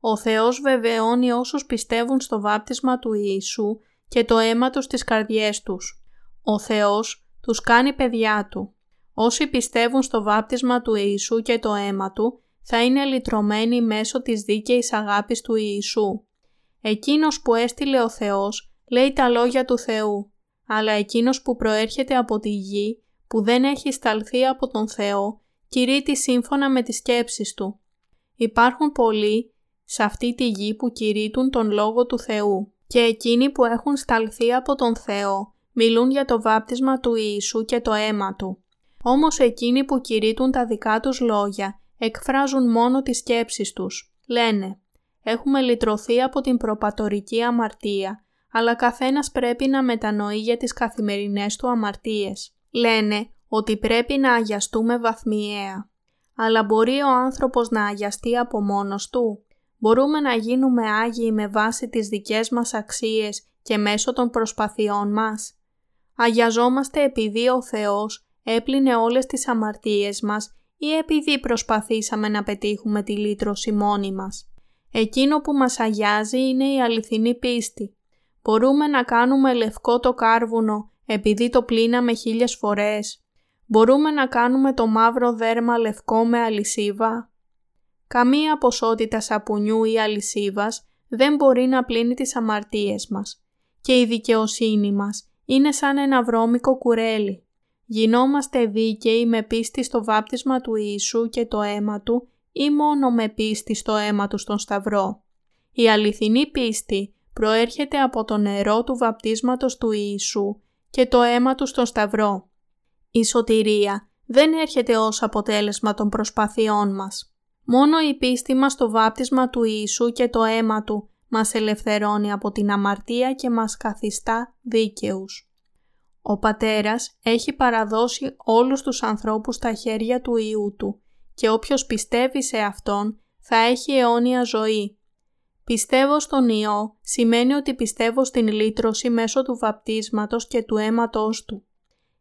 Ο Θεός βεβαιώνει όσους πιστεύουν στο βάπτισμα του Ιησού και το αίμα του στις καρδιές τους. Ο Θεός τους κάνει παιδιά του. Όσοι πιστεύουν στο βάπτισμα του Ιησού και το αίμα του, θα είναι λυτρωμένοι μέσω της δίκαιης αγάπης του Ιησού. Εκείνος που έστειλε ο Θεός λέει τα λόγια του Θεού, αλλά εκείνος που προέρχεται από τη γη, που δεν έχει σταλθεί από τον Θεό, κηρύττει σύμφωνα με τις σκέψεις του. Υπάρχουν πολλοί σε αυτή τη γη που κηρύττουν τον Λόγο του Θεού και εκείνοι που έχουν σταλθεί από τον Θεό μιλούν για το βάπτισμα του Ιησού και το αίμα του. Όμως εκείνοι που κηρύττουν τα δικά τους λόγια εκφράζουν μόνο τις σκέψεις τους. Λένε «Έχουμε λυτρωθεί από την προπατορική αμαρτία, αλλά καθένας πρέπει να μετανοεί για τις καθημερινές του αμαρτίες». Λένε ότι πρέπει να αγιαστούμε βαθμιαία. Αλλά μπορεί ο άνθρωπος να αγιαστεί από μόνος του? Μπορούμε να γίνουμε άγιοι με βάση τις δικές μας αξίες και μέσω των προσπαθειών μας? Αγιαζόμαστε επειδή ο Θεός έπλυνε όλες τις αμαρτίες μας ή επειδή προσπαθήσαμε να πετύχουμε τη λύτρωση μόνοι μας? Εκείνο που μας αγιάζει είναι η αληθινή πίστη. Μπορούμε να κάνουμε λευκό το κάρβουνο επειδή το πλύναμε χίλιες φορές? Μπορούμε να κάνουμε το μαύρο δέρμα λευκό με αλυσίβα? Καμία ποσότητα σαπουνιού ή αλυσίβας δεν μπορεί να πλύνει τις αμαρτίες μας. Και η δικαιοσύνη μας είναι σαν ένα βρώμικο κουρέλι. Γινόμαστε δίκαιοι με πίστη στο βάπτισμα του Ιησού και το αίμα του ή μόνο με πίστη στο αίμα του στον Σταυρό. Η αληθινή πίστη προέρχεται από το νερό του βαπτίσματος του Ιησού και το αίμα του στον Σταυρό. Η σωτηρία δεν έρχεται ως αποτέλεσμα των προσπαθειών μας. Μόνο η πίστη μας στο βάπτισμα του Ιησού και το αίμα του μας ελευθερώνει από την αμαρτία και μας καθιστά δίκαιους. Ο Πατέρας έχει παραδώσει όλους τους ανθρώπους στα χέρια του Υιού του και όποιος πιστεύει σε Αυτόν θα έχει αιώνια ζωή. Πιστεύω στον Υιό σημαίνει ότι πιστεύω στην λύτρωση μέσω του βαπτίσματος και του αίματος του.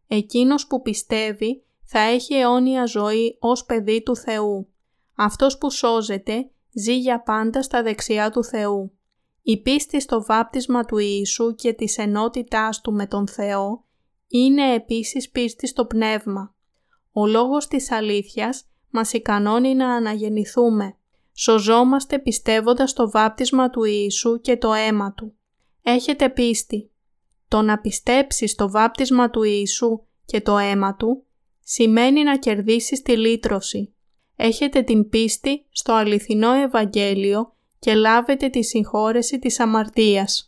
Εκείνος που πιστεύει θα έχει αιώνια ζωή ως παιδί του Θεού. Αυτός που σώζεται ζει για πάντα στα δεξιά του Θεού. Η πίστη στο βάπτισμα του Ιησού και της ενότητάς του με τον Θεό είναι επίσης πίστη στο πνεύμα. Ο λόγος της αλήθειας μας ικανώνει να αναγεννηθούμε. Σωζόμαστε πιστεύοντας το βάπτισμα του Ιησού και το αίμα του. Έχετε πίστη. Το να πιστέψεις το βάπτισμα του Ιησού και το αίμα του σημαίνει να κερδίσεις τη λύτρωση. Έχετε την πίστη στο αληθινό Ευαγγέλιο και λάβετε τη συγχώρεση της αμαρτίας.